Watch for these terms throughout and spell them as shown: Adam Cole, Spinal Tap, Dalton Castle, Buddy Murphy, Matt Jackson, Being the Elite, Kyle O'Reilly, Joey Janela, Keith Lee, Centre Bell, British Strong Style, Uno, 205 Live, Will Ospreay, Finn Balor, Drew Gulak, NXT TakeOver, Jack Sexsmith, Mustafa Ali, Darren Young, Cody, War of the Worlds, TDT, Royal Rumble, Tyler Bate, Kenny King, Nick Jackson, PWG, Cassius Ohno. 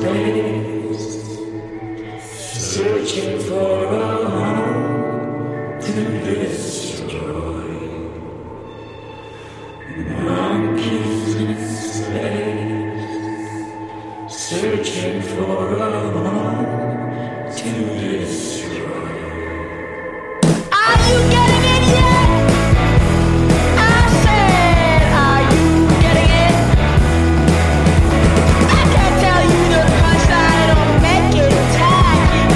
space, searching for a home to destroy. Monkeys in space, searching for a home to destroy. Are you getting it yet? I said, are you getting it? I can't tell you the punchline or make it tacky.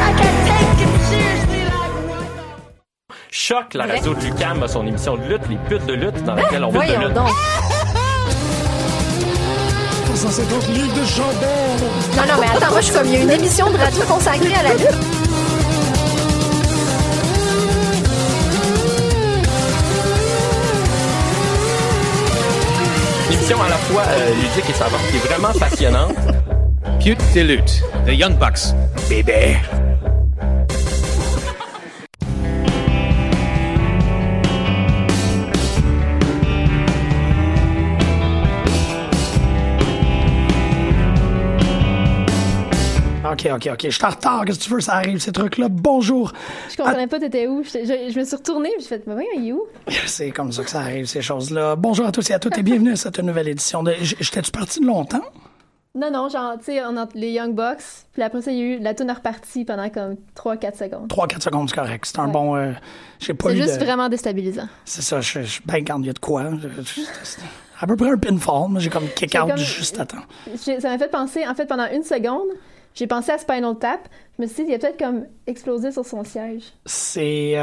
I can't take it seriously like what? Choc, la radio de l'UQAM a son émission de lutte, les putes de lutte, dans laquelle on va de lutte. C'est donc l'île de chandelle. Non, mais attends, moi je suis comme il y a une émission de radio consacrée à la lutte. À la fois ludique et savante, qui est vraiment passionnante. Cute et lutte, The Young Bucks, bébé. OK. Je suis en retard. Qu'est-ce que tu veux? Ça arrive, ces trucs-là. Bonjour. Je comprenais pas, t'étais où? Je me suis retournée et j'ai fait, mais voyons, il est où? C'est comme ça que ça arrive, ces choses-là. Bonjour à tous et à toutes et bienvenue à cette nouvelle édition de... J'étais-tu parti de longtemps? Non, genre, tu sais, les Young Bucks, puis après ça, il y a eu la toune repartie pendant comme 3-4 secondes. 3-4 secondes, c'est correct. C'est un bon... j'ai pas eu juste vraiment déstabilisant. C'est ça, je suis bien quand il y a de quoi. À peu près un pinfall, mais j'ai comme kick-out juste à temps. Ça m'a fait penser, en fait, pendant une seconde, j'ai pensé à Spinal Tap. Je me suis dit, il a peut-être comme explosé sur son siège. C'est...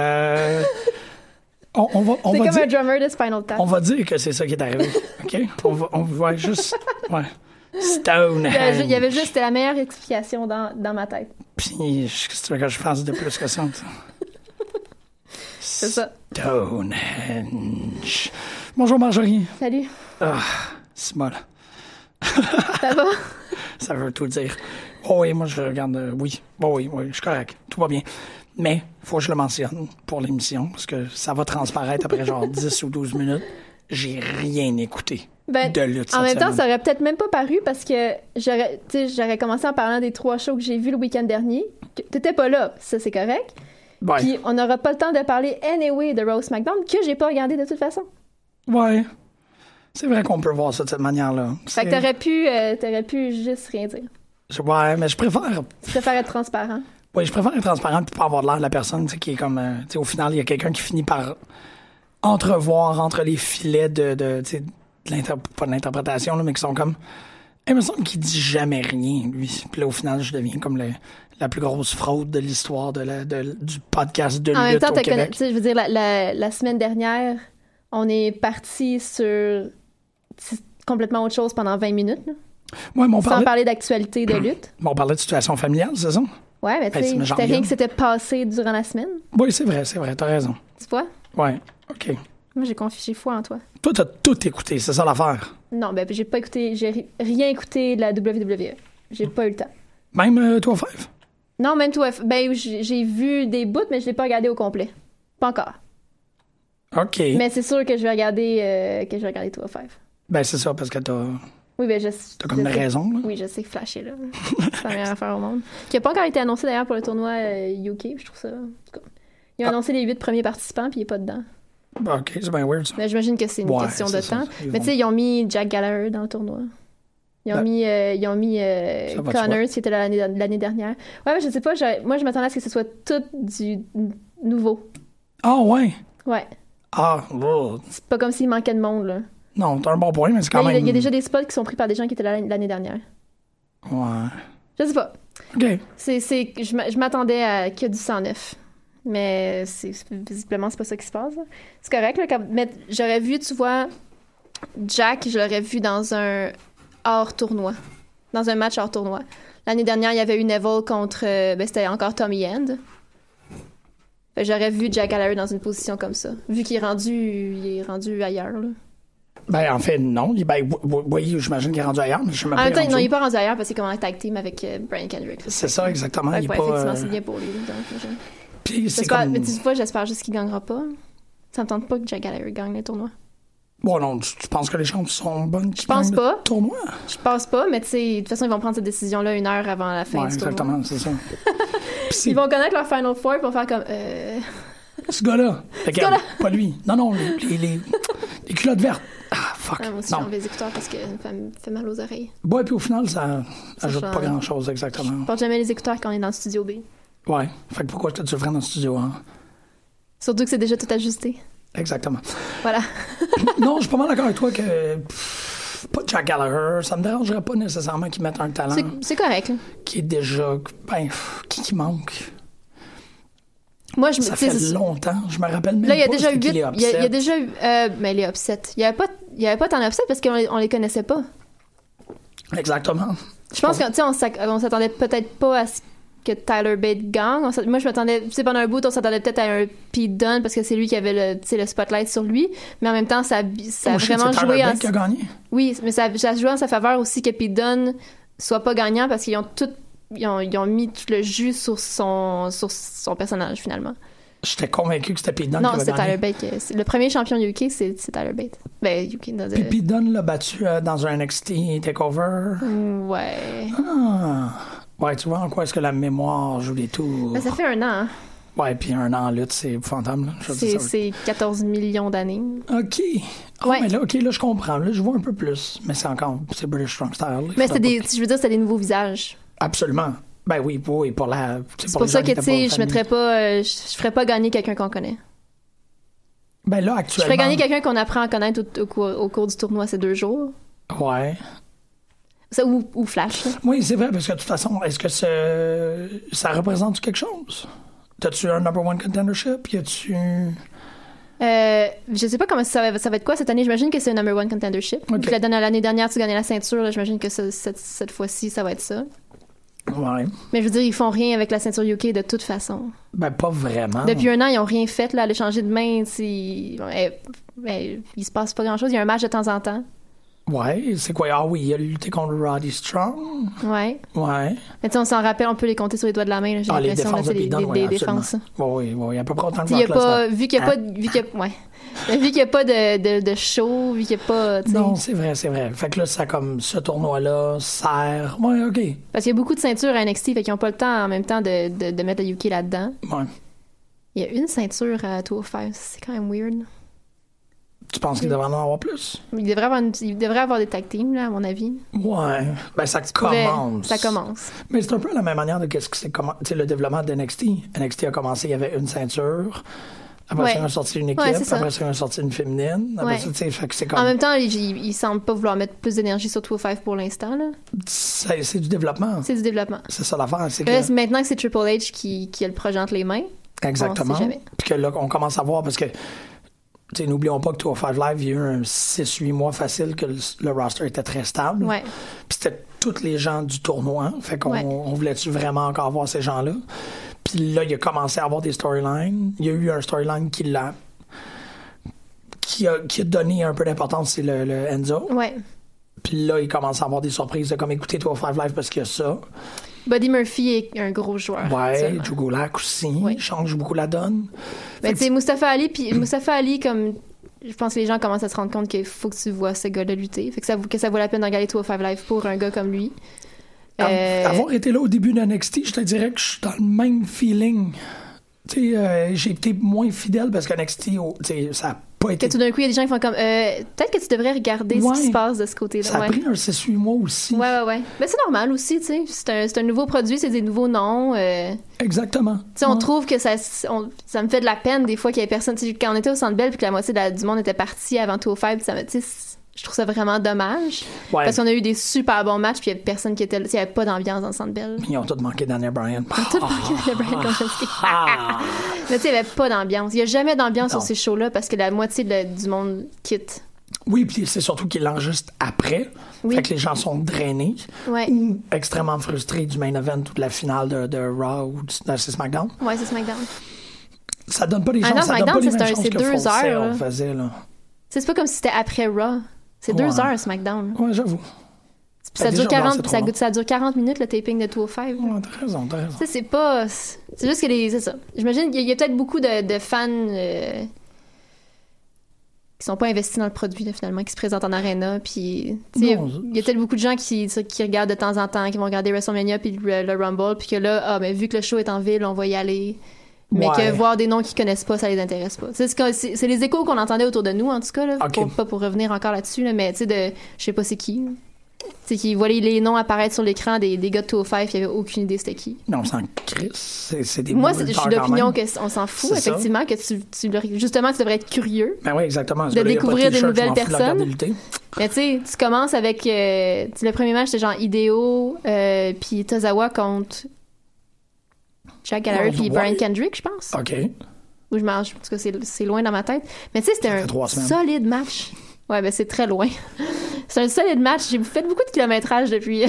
on c'est va comme dire, un drummer de Spinal Tap. On va dire que c'est ça qui est arrivé. OK? On va juste... Ouais. Stonehenge. Il y avait juste la meilleure explication dans ma tête. Puis, qu'est-ce que tu veux que je fasse de plus que ça? C'est ça. Stonehenge. Bonjour Marjorie. Salut. Ah, c'est mal. Ça va? Ça veut tout dire. Oh oui, moi je regarde. Oui. Oh oui, je suis correct. Tout va bien. Mais faut que je le mentionne pour l'émission parce que ça va transparaître après genre 10 ou 12 minutes. J'ai rien écouté de lutte. En même temps, ça aurait peut-être même pas paru parce que j'aurais commencé en parlant des 3 shows que j'ai vus le week-end dernier. T'étais pas là, ça c'est correct. Ouais. Puis on n'aura pas le temps de parler anyway de Raw SmackDown que j'ai pas regardé de toute façon. Ouais. C'est vrai qu'on peut voir ça de cette manière-là. Fait que t'aurais pu juste rien dire. Ouais, mais je préfère... Tu préfères être transparent. Oui, je préfère être transparent et pas avoir l'air de la personne qui est comme... au final, il y a quelqu'un qui finit par entrevoir entre les filets de l'interprétation, là, mais qui sont comme... Il me semble qu'il dit jamais rien, lui. Puis là, au final, je deviens comme la plus grosse fraude de l'histoire du podcast de lutte au Québec. En même temps, je veux dire, la semaine dernière, on est parti sur complètement autre chose pendant 20 minutes, là. Ouais, mais sans parler d'actualité de lutte. Mais on parlait de situation familiale, c'est ça? Oui, mais tu sais, c'était rien qui s'était passé durant la semaine. Oui, c'est vrai, t'as raison. Tu vois? Oui, OK. Moi, j'ai foi en toi. Toi, t'as tout écouté, c'est ça l'affaire? Non, j'ai pas écouté, j'ai rien écouté de la WWE. J'ai pas eu le temps. Même 205? Non, même 205. J'ai vu des bouts, mais je l'ai pas regardé au complet. Pas encore. OK. Mais c'est sûr que je vais regarder 205. C'est ça, parce que t'as... Oui, t'as comme une raison, là. Oui, je sais, flasher, là. C'est la meilleure affaire au monde. Qui n'a pas encore été annoncé, d'ailleurs, pour le tournoi UK, je trouve ça... Ils ont annoncé les 8 premiers participants, puis il n'est pas dedans. OK, c'est bien weird, ça. Mais j'imagine que c'est une question de temps. Mais tu sais, ils ont mis Jack Gallagher dans le tournoi. Ils ont mis Connors, qui était là l'année dernière. Ouais, mais je sais pas, moi, je m'attendais à ce que ce soit tout du nouveau. Ah, ouais? Ouais. Ah, wow. C'est pas comme s'il manquait de monde, là. Non, t'as un bon point, mais c'est quand même... Il y a déjà des spots qui sont pris par des gens qui étaient là l'année dernière. Ouais. Je sais pas. OK. Je m'attendais à qu'il y a du 109. Mais visiblement, c'est pas ça qui se passe. C'est correct, là. Mais j'aurais vu, tu vois, Jack, je l'aurais vu dans un hors-tournoi. Dans un match hors-tournoi. L'année dernière, il y avait eu Neville contre... c'était encore Tommy End. J'aurais vu Jack Allaire dans une position comme ça. Vu qu'il est rendu... Il est rendu ailleurs, là. En fait, non. Oui, j'imagine qu'il est rendu ailleurs, mais je ne sais même pas. Non, il n'est pas rendu ailleurs parce qu'il est comme un tag team avec Brian Kendrick. C'est ça, exactement. Ouais, effectivement, c'est bien pour lui. Puis, c'est comme... Mais tu vois, j'espère juste qu'il ne gagnera pas. Ça ne me tente pas que Jack Allaire gagne les tournois. Bon, non, tu penses que les chances sont bonnes qui gagnent le tournoi? Je pense pas, mais tu sais, de toute façon, ils vont prendre cette décision-là une heure avant la fin du tournoi. Exactement, c'est ça. Ils vont connaître leur Final Four et vont faire comme... Ce gars-là. Pas lui. Non, non, les culottes vertes. Ah, fuck. Ah, moi aussi, j'ai enlevé les écouteurs parce que ça me fait mal aux oreilles. Ouais, puis au final, ça ajoute pas grand-chose, exactement. Je porte jamais les écouteurs quand on est dans le studio B. Ouais. Fait que pourquoi tu le ferais dans le studio A? Hein? Surtout que c'est déjà tout ajusté. Exactement. Voilà. Non, je suis pas mal d'accord avec toi que pas Jack Gallagher, ça me dérangerait pas nécessairement qu'ils mettent un talent. C'est correct. Là. Qui est déjà, qui manque. Moi, ça fait longtemps, je me rappelle même. Là, il y a déjà eu mais les upsets. Il y avait pas tant d'upsets parce qu'on les connaissait pas. Exactement. Je pense que on s'attendait peut-être pas à ce que Tyler Bate gagne. Moi, je m'attendais, pendant un bout, on s'attendait peut-être à un Pete Dunne parce que c'est lui qui avait le spotlight sur lui. Mais en même temps, ça a vraiment joué. Tyler Bate qui a gagné. Oui, mais ça a joué en sa faveur aussi que Pete Dunne soit pas gagnant parce qu'ils ont tout. Ils ont mis tout le jus sur son personnage, finalement. J'étais convaincu que c'était Pete Dunne. Non, c'était Tyler Bate. Le premier champion UK, c'est Tyler Bate. Ben, UK. Puis Pete Dunne l'a battu dans un NXT TakeOver. Ouais. Ah. Ouais, tu vois en quoi est-ce que la mémoire joue des tours. Ben, ça fait 1 an. Ouais, puis 1 an en lutte, c'est fantôme. C'est 14 millions d'années. OK. Oh, ouais. Mais là, OK, là, je comprends. Là, je vois un peu plus. Mais c'est encore... C'est British Strong Style. Là, mais je veux dire, c'est des nouveaux visages. Absolument. Ben oui, oui, pour la... C'est pour ça que, tu sais, je ferais pas gagner quelqu'un qu'on connaît. Ben là, actuellement... Je ferais gagner quelqu'un qu'on apprend à connaître au cours du tournoi ces 2 jours. Ouais. Ça, ou Flash. Là. Oui, c'est vrai, parce que de toute façon, est-ce que ça représente quelque chose? T'as-tu un number one contendership? Y'a-tu... je sais pas comment ça va être quoi cette année. J'imagine que c'est un number one contendership. Okay. Puis l'année dernière, tu gagnais la ceinture. Là, j'imagine que cette fois-ci, ça va être ça. Ouais. Mais je veux dire, ils font rien avec la ceinture UK de toute façon. Ben, pas vraiment. Depuis 1 an, ils n'ont rien fait. Là, elle a changé de main. Il se passe pas grand-chose. Il y a un match de temps en temps. Ouais, c'est quoi? Ah oui, il a lutté contre Roddy Strong. Ouais. Ouais. Mais tu sais, on s'en rappelle, on peut les compter sur les doigts de la main. Là, j'ai l'impression que c'est des défenses. Oui, oui, à peu près autant que ça. Vu qu'il n'y a pas de show, vu qu'il n'y a pas. T'sais. Non, c'est vrai, c'est vrai. Fait que là, ça comme ce tournoi-là sert. Ouais, OK. Parce qu'il y a beaucoup de ceintures à NXT, fait qu'ils n'ont pas le temps en même temps de mettre le UK là-dedans. Ouais. Il y a une ceinture à 205, c'est quand même weird. Tu penses qu'il devrait en avoir plus? Il devrait avoir des tag teams, là, à mon avis. Ouais. Ben, ça commence. Mais c'est un peu à la même manière de qu'est-ce que c'est le développement de NXT. NXT a commencé, il y avait une ceinture. Après, ça, ils ont sorti une équipe. Après, ça, ils ont sorti une féminine. Après, ça, tu sais, fait que c'est comme... En même temps, ils semblent pas vouloir mettre plus d'énergie sur 205 pour l'instant, là. C'est du développement. C'est du développement. C'est ça l'affaire. Maintenant que c'est Triple H qui a le projet entre les mains. Exactement. On sait jamais. Puis que là, on commence à voir parce que. T'sais, n'oublions pas que 205 Live, il y a eu un 6-8 mois facile que le roster était très stable. Ouais. Puis c'était tous les gens du tournoi. Fait qu'on on voulait-tu vraiment encore voir ces gens-là? Puis là, il a commencé à avoir des storylines. Il y a eu un storyline qui a donné un peu d'importance, c'est le Enzo. Ouais. Puis là, il commence à avoir des surprises de comme écouter 205 Live parce qu'il y a ça. Buddy Murphy est un gros joueur. Ouais, Drew Gulak aussi. Ouais. Il change beaucoup la donne. Ben, tu sais, Mustafa Ali, comme je pense que les gens commencent à se rendre compte qu'il faut que tu vois ce gars-là lutter. Fait que ça vaut la peine de regarder 205 Live pour un gars comme lui. Avoir été là au début de NXT, je te dirais que je suis dans le même feeling. Tu sais, j'ai été moins fidèle parce que NXT, ça a pas été... Que tout d'un coup, il y a des gens qui font comme... peut-être que tu devrais regarder ce qui se passe de ce côté-là. Ça a pris un 6-8 mois aussi. Ouais. Mais c'est normal aussi, tu sais. C'est un nouveau produit, c'est des nouveaux noms. Exactement. Tu sais, on trouve que ça me fait de la peine des fois qu'il y ait personne... Quand on était au Centre Bell puis que la moitié du monde était partie avant 205, je trouve ça vraiment dommage. Ouais. Parce qu'on a eu des super bons matchs puis il n'y avait personne qui était là. Il n'y avait pas d'ambiance dans le Centre Bell. Ils ont tous manqué Daniel Bryan. Ils ont tous manqué Daniel Bryan comme je le sais. Mais tu sais, il n'y avait pas d'ambiance. Il n'y a jamais d'ambiance sur ces shows-là parce que la moitié du monde quitte. Oui, puis c'est surtout qu'ils l'enregistrent après. Oui. Fait que les gens sont drainés. Ouais. Ou extrêmement frustrés du main event ou de la finale de Raw ou de SmackDown. Oui, c'est SmackDown. Ça donne pas les chances. Ça donne pas les mêmes chances que 2 heures. Faisait, là. C'est pas comme si c'était après Raw. C'est 2 heures, SmackDown. Oui, j'avoue. Ça dure 40 minutes, le taping de 205. Ouais, t'as raison, c'est pas... C'est juste que c'est ça. J'imagine qu'il y a peut-être beaucoup de fans... qui sont pas investis dans le produit là, finalement, qui se présentent en arena, puis il y a peut-être beaucoup de gens qui regardent de temps en temps, qui vont regarder WrestleMania puis le Rumble, puis que là vu que le show est en ville, on va y aller, mais que voir des noms qu'ils connaissent pas, ça les intéresse pas. C'est les échos qu'on entendait autour de nous en tout cas là, pour revenir encore là-dessus là, mais tu sais, je sais pas c'est qui là. C'est qu'ils voyaient les noms apparaître sur l'écran des gars de 205, il n'y avait aucune idée c'était qui. Non, on s'en crisse. C'est des Moi, je suis d'opinion qu'on s'en fout, c'est effectivement, ça. Que justement, tu devrais être curieux. Ben oui, exactement. De découvrir des nouvelles personnes. Mais tu sais, tu commences avec. Le premier match, c'était genre Ideo, puis Tozawa contre Jack Allaire, puis Brian Kendrick, je pense. OK. Ou je mange, parce que c'est loin dans ma tête. Mais tu sais, c'était un solide match. Ouais, ben c'est très loin. C'est un solide match. J'ai fait beaucoup de kilométrage depuis.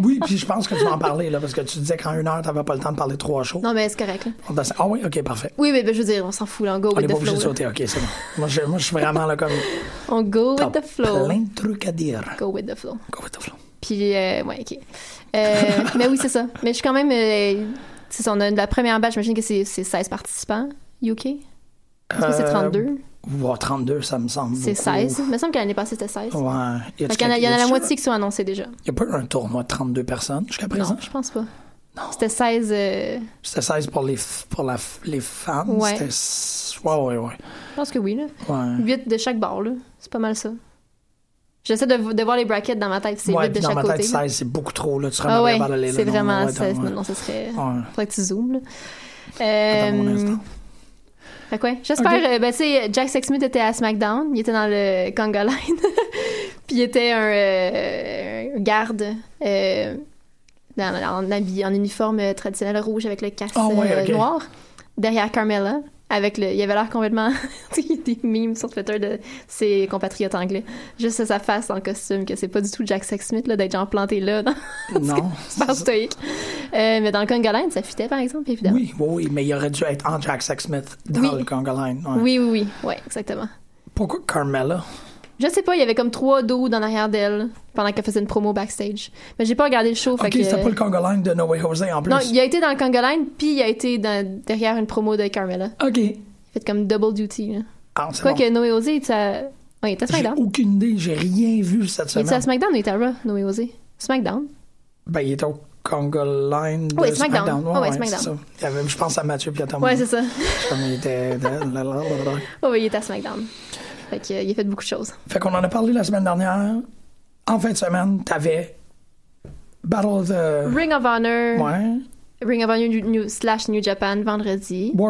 Oui, puis je pense que tu vas en parler, là, parce que tu disais qu'en une heure, t'avais pas le temps de parler de trois shows. Non, mais c'est correct. Là. Ah oui, OK, parfait. Oui, mais je veux dire, on s'en fout, là. On go with the flow. On est pas obligé de sauter, OK, c'est bon. Moi, je suis vraiment là comme. On go with the flow. Plein de trucs à dire. Go with the flow. Go with the flow. Puis, ouais, OK. Mais oui, c'est ça. Mais je suis quand même. C'est ça, on a la première batch, j'imagine que c'est 16 participants, UK. Est-ce que c'est 32? 32, ça me semble. C'est beaucoup. 16. Il me semble que l'année passée, c'était 16. Ouais. Il y en a la moitié qui sont annoncés déjà. Il n'y a pas un tournoi de 32 personnes jusqu'à présent? Non, je pense pas. Non. C'était 16. C'était 16 pour les fans. Ouais. Ouais. Je pense que oui, là. Ouais. 8 de chaque bord, là. C'est pas mal ça. J'essaie de voir les brackets dans ma tête. C'est 8 de chaque côté. Dans ma tête, 16, c'est beaucoup trop, là. Tu serais mal à l'aller là. C'est vraiment 16. Non, ce serait. Faudrait que tu zoomes, là. Attends mon instant. Fait que j'espère. Okay. Tu sais, Jack Sexsmith était à SmackDown. Il était dans le Conga Line. Puis il était un garde en habit, en uniforme traditionnel rouge avec le casque noir. Derrière Carmella. Il avait l'air complètement. Il y a des memes sur Twitter de ses compatriotes anglais. Juste sa face dans le costume, que c'est pas du tout Jack Sexsmith là, d'être genre planté là. Non. C'est pas stoïque. Mais dans le Conga Line, ça fitait par exemple, évidemment. Oui, mais il aurait dû être en Jack Sexsmith dans le Conga Line. Ouais. Oui, exactement. Pourquoi Carmella? Je sais pas, il y avait comme 3 dos dans l'arrière d'elle pendant qu'elle faisait une promo backstage. Mais j'ai pas regardé le show. OK, c'était pas le Conga Line de No Way Jose en plus. Non, il a été dans le Conga Line, puis il a été derrière une promo de Carmella. OK. Il fait comme double duty. Là. Ah, c'est quoi bon. Que No Way Jose, il était à SmackDown. J'ai aucune idée, j'ai rien vu cette semaine. Il était à SmackDown ou il était à Raw, No Way Jose? SmackDown. Ben, il était au Conga Line de SmackDown. Oh, ouais, SmackDown. Il avait, je pense à Mathieu puis à Tom. Ouais, c'est ça. Comme il était. Oui, il était à SmackDown. Fait qu'il a fait beaucoup de choses. Fait qu'on en a parlé la semaine dernière. En fin de semaine, t'avais Battle of the... Ring of Honor. Ouais. Ring of Honor /New Japan, vendredi. War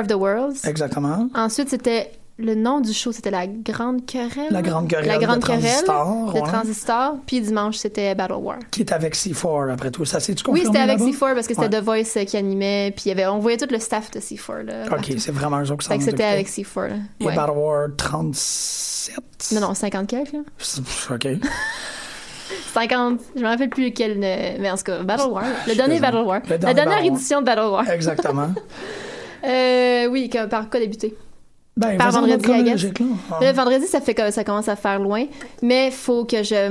of the Worlds. Exactement. Ensuite, c'était... Le nom du show, c'était La Grande Querelle de Transistor. Puis dimanche, c'était Battle War. Qui est avec C4, après tout. Ça, c'est-tu confirmé? Oui, c'était avec C4 parce que c'était The Voice qui animait. Puis on voyait tout le staff de C4. Là, OK, c'est vraiment un jour que ça fait que c'était avec C4. Là. Et Battle War 37? Non, 50 quelques. Là. OK. 50, je me rappelle plus lequel. Mais en tout cas, Battle War. Le dernier Battle War. La dernière édition de Battle War. Exactement. Oui, par quoi débuter? Par vendredi, à guess. Le vendredi, ça fait que ça commence à faire loin, mais faut que je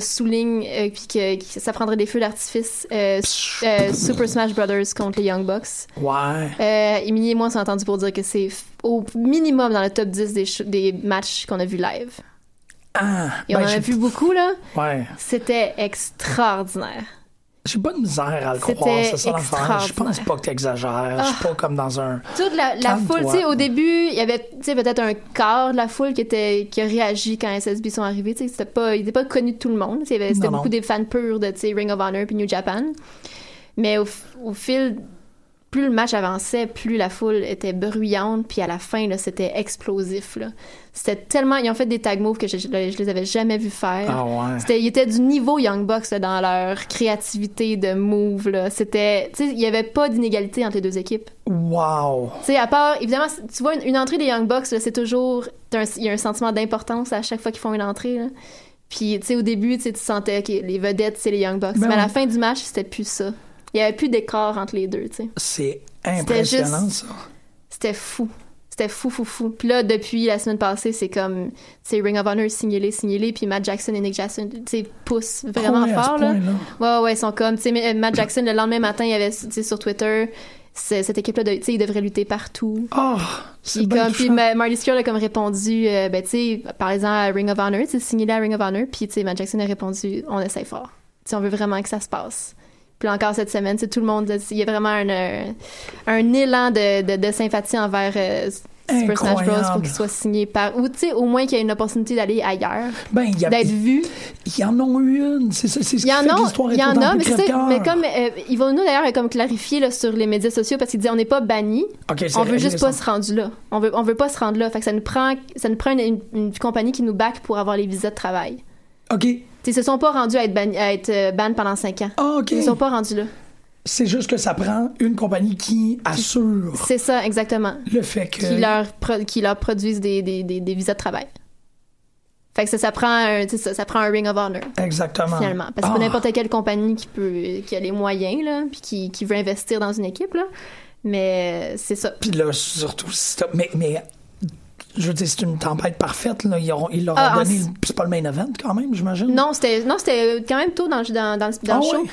souligne puis que ça prendrait des feux d'artifice. Super Smash Brothers contre les Young Bucks. Ouais. Émilie et moi, on s'est entendus pour dire que c'est au minimum dans le top 10 des matchs qu'on a vus live. Ah. Et on en a vu beaucoup là. Ouais. C'était extraordinaire. J'ai pas de misère à le croire, c'est ça l'affaire. Je pense pas que t'exagères. Je suis pas comme dans un. Toute la foule, tu sais, au début, il y avait peut-être un quart de la foule qui a réagi quand SSB sont arrivés. Tu sais, il était pas connu de tout le monde. C'était beaucoup des fans purs de Ring of Honor puis New Japan. Mais au fil, plus le match avançait, plus la foule était bruyante. Puis à la fin, là, c'était explosif. Là. C'était tellement... Ils ont fait des tag moves que je les avais jamais vus faire. Ah ouais. Ils étaient du niveau Young Bucks là, dans leur créativité de moves. Là. C'était... Il n'y avait pas d'inégalité entre les deux équipes. Wow! T'sais, à part... Évidemment, tu vois, une entrée des Young Bucks, là, c'est toujours... Il y a un sentiment d'importance à chaque fois qu'ils font une entrée. Là. Puis au début, tu sentais que les vedettes, c'est les Young Bucks. Mais à la fin du match, c'était plus ça. Il n'y avait plus d'écart entre les deux, tu sais. C'est impressionnant, ça. C'était fou. C'était fou. Puis là, depuis la semaine passée, c'est comme, tu sais, Ring of Honor, signez-les, puis Matt Jackson et Nick Jackson, tu sais, poussent vraiment fort, là. Ouais, ils sont comme, tu sais, Matt Jackson, le lendemain matin, il y avait, tu sais, sur Twitter... cette équipe-là, tu sais, ils devraient lutter partout. Oh, c'est bien comme, puis Marty Skrull a comme répondu, ben tu sais, par exemple à Ring of Honor, tu sais, signé là à Ring of Honor, puis tu sais, Matt Jackson a répondu, on essaie fort. Tu sais, on veut vraiment que ça se passe. Puis encore cette semaine, tu sais, tout le monde, il y a vraiment un élan de sympathie envers Super Smash Bros. Pour qu'il soit signé par... Ou, tu sais, au moins qu'il y ait une opportunité d'aller ailleurs, d'être vu. Il y en a une, c'est ça, c'est ce qui fait que l'histoire est autant plus crève-cœur. Mais comme Evil Uno, d'ailleurs, a comme clarifié là, sur les médias sociaux, parce qu'il dit on n'est pas banni, on veut juste pas se rendre là. On veut pas se rendre là. Fait que ça nous prend une compagnie qui nous back pour avoir les visas de travail. OK. Tu sais, ils se sont pas rendus à être ban pendant 5 ans. Ah, OK. Ils se sont pas rendus là. C'est juste que ça prend une compagnie qui assure... C'est ça, exactement. Le fait que... Qui leur produise des visas de travail. Fait que ça prend un Ring of Honor. Exactement. Finalement. Parce que c'est n'importe quelle compagnie qui a les moyens, là, puis qui veut investir dans une équipe, là. Mais c'est ça. Puis là, surtout... Mais je veux dire, c'est une tempête parfaite, là. Ils leur ont donné... C'est pas le main event, quand même, j'imagine? Non, c'était quand même tôt dans le show. Oui,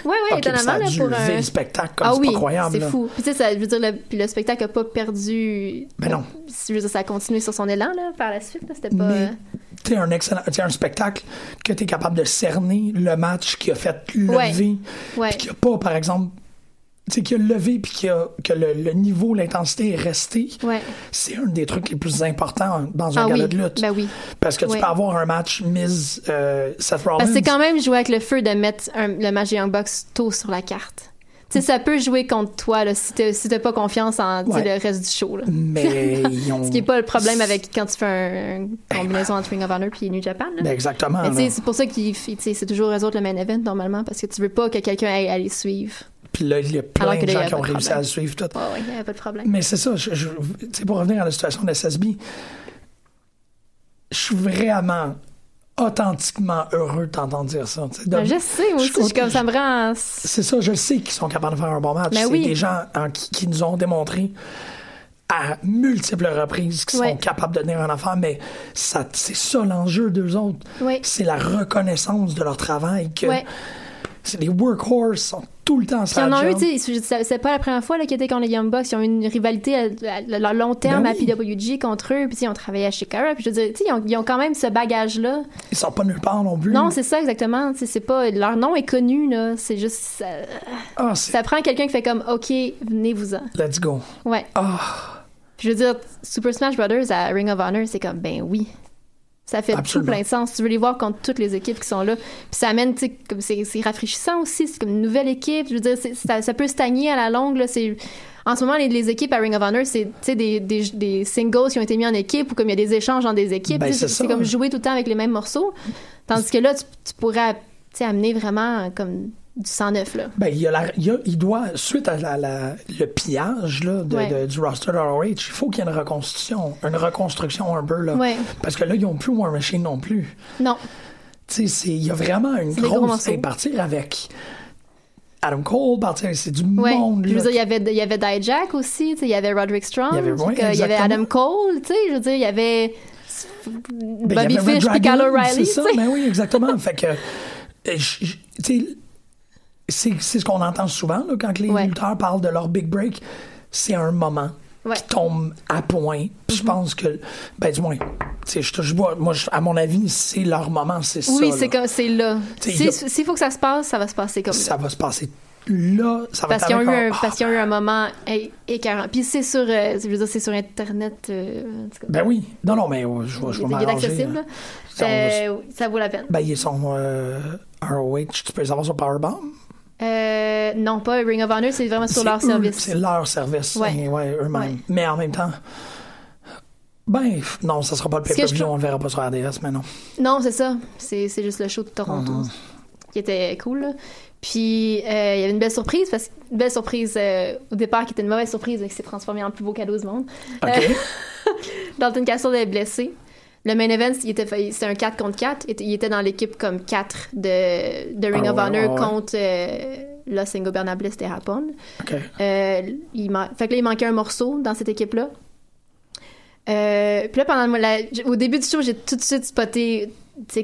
oui, étonnamment. Okay, pour un spectacle, comme c'est pas croyable. C'est fou. Puis tu sais, je veux dire, le spectacle a pas perdu... Mais non. Je veux dire, ça a continué sur son élan, là, par la suite. Là, c'était pas... T'es un excellent... T'es un spectacle que t'es capable de cerner le match qui a fait lever. Ouais. Puis qui a pas, par exemple... C'est qu'il a levé puis que le niveau, l'intensité est restée. Ouais. C'est un des trucs les plus importants dans un gala de lutte. Ben oui. Parce que tu peux avoir un match mise Seth Rollins. Parce que c'est quand même jouer avec le feu de mettre le match des Young Bucks tôt sur la carte. Tu sais, ça peut jouer contre toi là, si t'as pas confiance en le reste du show. Là. Mais ce qui est pas le problème avec quand tu fais une combinaison entre Ring of Honor puis New Japan. Là. Ben exactement. Mais tu sais, c'est pour ça qu'ils c'est toujours eux autres le main event normalement parce que tu veux pas que quelqu'un aille les suivre. Puis là, il y a plein de gens qui ont réussi à le suivre. Tout. Oh, il n'y avait pas de problème. Mais c'est ça. Pour revenir à la situation de SSB, je suis vraiment authentiquement heureux de t'entendre dire ça. Donc, je sais, moi aussi. Ça me rend... C'est ça, je sais qu'ils sont capables de faire un bon match. Ben des gens qui nous ont démontré à multiples reprises qu'ils sont capables de tenir un affaire. Mais c'est ça l'enjeu d'eux autres. Oui. C'est la reconnaissance de leur travail que... Oui. C'est des workhorses, sont tout le temps sur la job. C'est pas la première fois qu'ils étaient contre les Young Bucks. Ils ont eu une rivalité à long terme à PWG contre eux. Puis ils ont travaillé à Chicago. Puis je veux dire, ils ont quand même ce bagage-là. Ils sont pas nulle part non plus. Non, c'est ça, exactement. C'est pas, leur nom est connu, là. C'est juste... Ça prend quelqu'un qui fait comme, OK, venez-vous-en. Let's go. Ouais. Puis je veux dire, Super Smash Brothers à Ring of Honor, c'est comme, ben oui. Ça fait tout plein de sens. Tu veux les voir contre toutes les équipes qui sont là. Puis ça amène, tu sais, comme c'est rafraîchissant aussi. C'est comme une nouvelle équipe. Je veux dire, ça peut stagner à la longue. Là. En ce moment, les équipes à Ring of Honor, c'est des singles qui ont été mis en équipe ou comme il y a des échanges entre des équipes. Ben, c'est comme jouer tout le temps avec les mêmes morceaux. Tandis que là, tu pourrais amener vraiment comme du 109. Là. Ben, il doit, suite à le pillage là, du roster de ROH, il faut qu'il y ait une reconstruction un peu. Là, parce que là, ils n'ont plus War Machine non plus. Non. Tu sais, il y a vraiment une grosse... partir avec Adam Cole, c'est du monde. Je veux dire, il y avait Dijak aussi, il y avait Roderick Strong, il y avait Adam Cole, tu sais, je veux dire, il y avait Bobby Fish et Kyle O'Reilly. C'est ça, ben oui, exactement. Fait que, tu sais... C'est ce qu'on entend souvent là, quand les lutteurs parlent de leur big break. C'est un moment qui tombe à point. Puis je pense que, ben du moins, à mon avis, c'est leur moment, c'est ça. Oui, c'est là. S'il faut que ça se passe, ça va se passer comme ça. Ça va se passer là. Ça va parce qu'ils ont eu un moment écœurant. Puis c'est sur, je veux dire, c'est sur Internet. Ben oui. Non, mais je vais m'arranger. Il est accessible. Ça vaut la peine. Ben, ils sont ROH. Tu peux les avoir sur Powerbomb? Non, pas Ring of Honor, c'est vraiment sur leur service. C'est leur service, eux-mêmes. Ouais. Mais en même temps, ben, non, ça sera pas le pay-per-view, on le verra pas sur RDS, mais non. Non, c'est ça. C'est juste le show de Toronto qui était cool, là. Puis, il y avait une belle surprise, au départ qui était une mauvaise surprise, mais qui s'est transformée en le plus beau cadeau du monde. Okay. Dalton Castle est blessé. Le main event, c'était un 4 contre 4. Il était dans l'équipe comme 4 de Ring of Honor contre Los Ingobernables de Japon. Okay. Fait que là, il manquait un morceau dans cette équipe-là. Puis là, au début du show, j'ai tout de suite spoté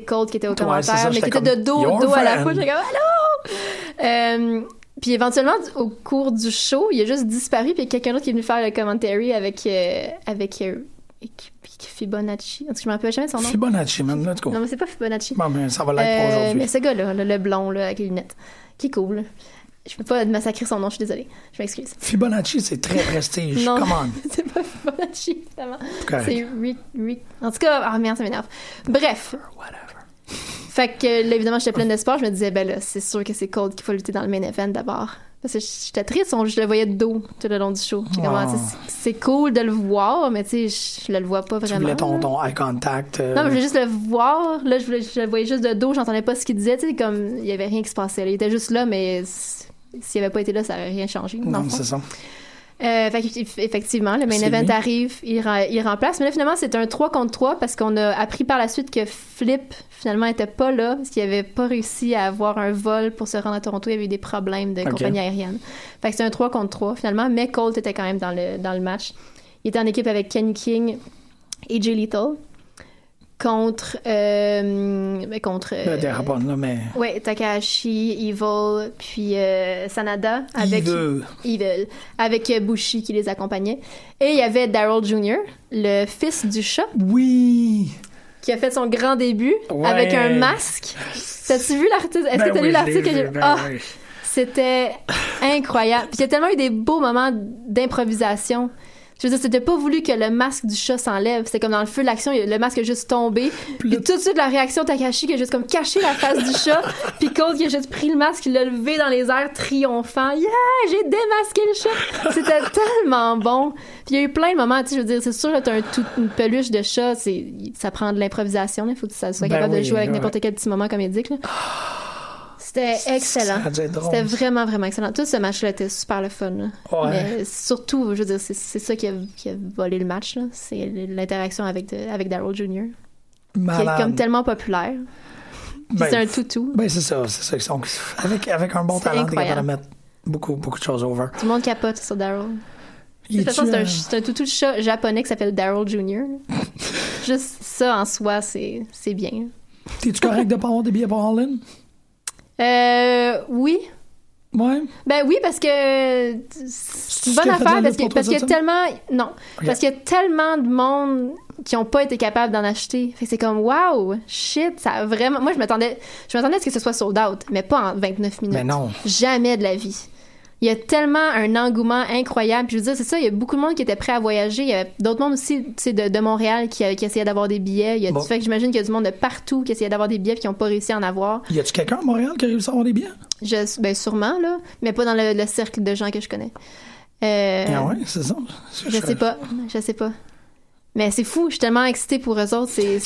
Colt qui était au commentaire, mais qui était de dos à la foule. J'étais comme « Allô! » Puis éventuellement, au cours du show, il a juste disparu, puis quelqu'un d'autre qui est venu faire le commentary avec Fibonacci. En tout cas, je me rappelle jamais de son nom. Fibonacci, même, là, du coup. Non, mais c'est pas Fibonacci. Bon, mais ça va l'être pour aujourd'hui. Mais ce gars-là, le blond, là, avec les lunettes, qui est cool, là. Je peux pas massacrer son nom, je suis désolée. Je m'excuse. Fibonacci, c'est très prestige. Non, come on. C'est pas Fibonacci, évidemment. C'est Rick. En tout cas, ah merde, ça m'énerve. Bref. Whatever. Fait que là, évidemment, j'étais pleine d'espoir. Je me disais, ben là, c'est sûr que c'est Cold qu'il faut lutter dans le main event d'abord. Parce que j'étais triste, je le voyais de dos tout le long du show. Wow. C'est cool de le voir, mais tu sais, je le vois pas vraiment. Tu voulais ton eye contact. Non, mais je voulais juste le voir. Là, je le voyais juste de dos, j'entendais pas ce qu'il disait. Tu sais, comme il y avait rien qui se passait. Il était juste là, mais s'il avait pas été là, ça aurait rien changé. Non, c'est ça. Effectivement, le main event arrive, il remplace. Mais là, finalement, c'est un 3 contre 3 parce qu'on a appris par la suite que Flip, finalement, n'était pas là parce qu'il n'avait pas réussi à avoir un vol pour se rendre à Toronto. Il y avait eu des problèmes de compagnie aérienne. Fait que c'est un 3 contre 3, finalement. Mais Colt était quand même dans le match. Il était en équipe avec Kenny King et Jay Lethal contre Takahashi, Evil, puis Sanada avec Evil, avec Bushi qui les accompagnait, et il y avait Daryl Jr, le fils du chat, qui a fait son grand début avec un masque. T'as-tu vu l'artiste? Est-ce que t'as lu l'article que j'ai vu? C'était incroyable. Puis il y a tellement eu des beaux moments d'improvisation. Je veux dire, c'était pas voulu que le masque du chat s'enlève. C'était comme dans le feu de l'action, le masque est juste tombé. Puis tout de suite, la réaction de Takahashi qui a juste comme caché la face du chat. Puis Colt qui a juste pris le masque, il l'a levé dans les airs triomphant. Yeah! J'ai démasqué le chat! C'était tellement bon. Puis il y a eu plein de moments, tu sais, je veux dire, c'est sûr que t'as une peluche de chat, ça prend de l'improvisation. Il faut que ça soit capable de jouer avec n'importe quel petit moment comédique, là. C'était excellent. C'était vraiment, vraiment excellent. Tout ce match-là était super le fun. Ouais. Mais surtout, je veux dire, c'est ça qui a volé le match. Là. C'est l'interaction avec Daryl Jr. Malade. Qui est comme tellement populaire. C'est un toutou. Ben c'est ça. C'est ça. Ils sont, avec un bon talent, ils peuvent mettre beaucoup de choses over. Tout le monde capote sur Daryl. De toute façon, c'est un toutou de chat japonais qui s'appelle Daryl Jr. Juste ça, en soi, c'est bien. T'es-tu correct de pas avoir des billets pour All-In? Oui. Ouais. Ben oui, parce que c'est une bonne affaire parce qu'il y a tellement... Non. Okay. Parce qu'il y a tellement de monde qui n'ont pas été capables d'en acheter. Fait que c'est comme, wow, shit, ça a vraiment... Moi, je m'attendais à ce que ce soit sold out, mais pas en 29 minutes. Mais non. Jamais de la vie. Il y a tellement un engouement incroyable. Puis je veux dire, c'est ça, il y a beaucoup de monde qui était prêt à voyager. Il y avait d'autres monde aussi, tu sais, de Montréal qui essayaient d'avoir des billets. Il y a du fait que j'imagine qu'il y a du monde de partout qui essayait d'avoir des billets puis qui n'ont pas réussi à en avoir. Y a-tu quelqu'un à Montréal qui a réussi à avoir des billets? Ben sûrement, là. Mais pas dans le cercle de gens que je connais. Ah ouais, c'est ça. Je sais pas. Mais c'est fou, je suis tellement excitée pour eux autres. C'est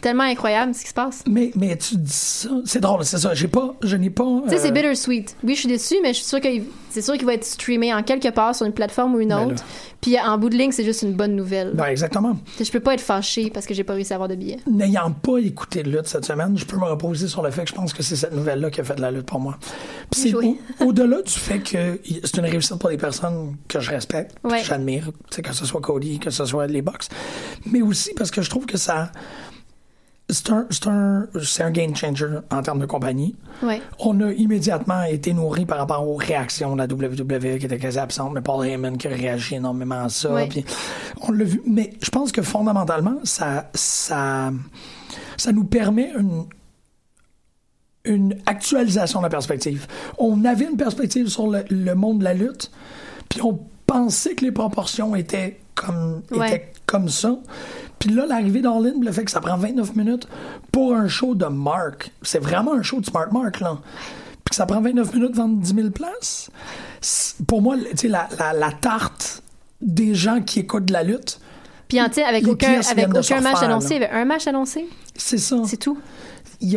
tellement incroyable ce qui se passe. Mais tu dis ça, c'est drôle, c'est ça. Je n'ai pas. Tu sais, c'est bittersweet. Oui, je suis déçue, mais je suis sûre qu'il va être streamé en quelque part sur une plateforme ou une autre. Puis en bout de ligne, c'est juste une bonne nouvelle. Ben, exactement. Je peux pas être fâchée parce que j'ai pas réussi à avoir de billets. N'ayant pas écouté de lutte cette semaine, je peux me reposer sur le fait que je pense que c'est cette nouvelle-là qui a fait de la lutte pour moi. Puis c'est au-delà du fait que c'est une réussite pour des personnes que je respecte, que j'admire, que ce soit Cody, que ce soit les Bucks. Mais aussi parce que je trouve que ça... C'est un game changer en termes de compagnie. Ouais. On a immédiatement été nourri par rapport aux réactions de la WWE qui était quasi absente, mais Paul Heyman qui réagit énormément à ça. Puis on l'a vu. Mais je pense que fondamentalement, ça nous permet une actualisation de la perspective. On avait une perspective sur le monde de la lutte, puis on pensait que les proportions étaient comme ça. Puis là, l'arrivée d'All-In, le fait que ça prend 29 minutes pour un show de Mark, c'est vraiment un show de Smart Mark, là. Puis que ça prend 29 minutes, vendre 10 000 places. Pour moi, tu sais, la tarte des gens qui écoutent de la lutte. Puis, tu sais, avec aucun match annoncé, il y avait un match annoncé. C'est ça. C'est tout. Il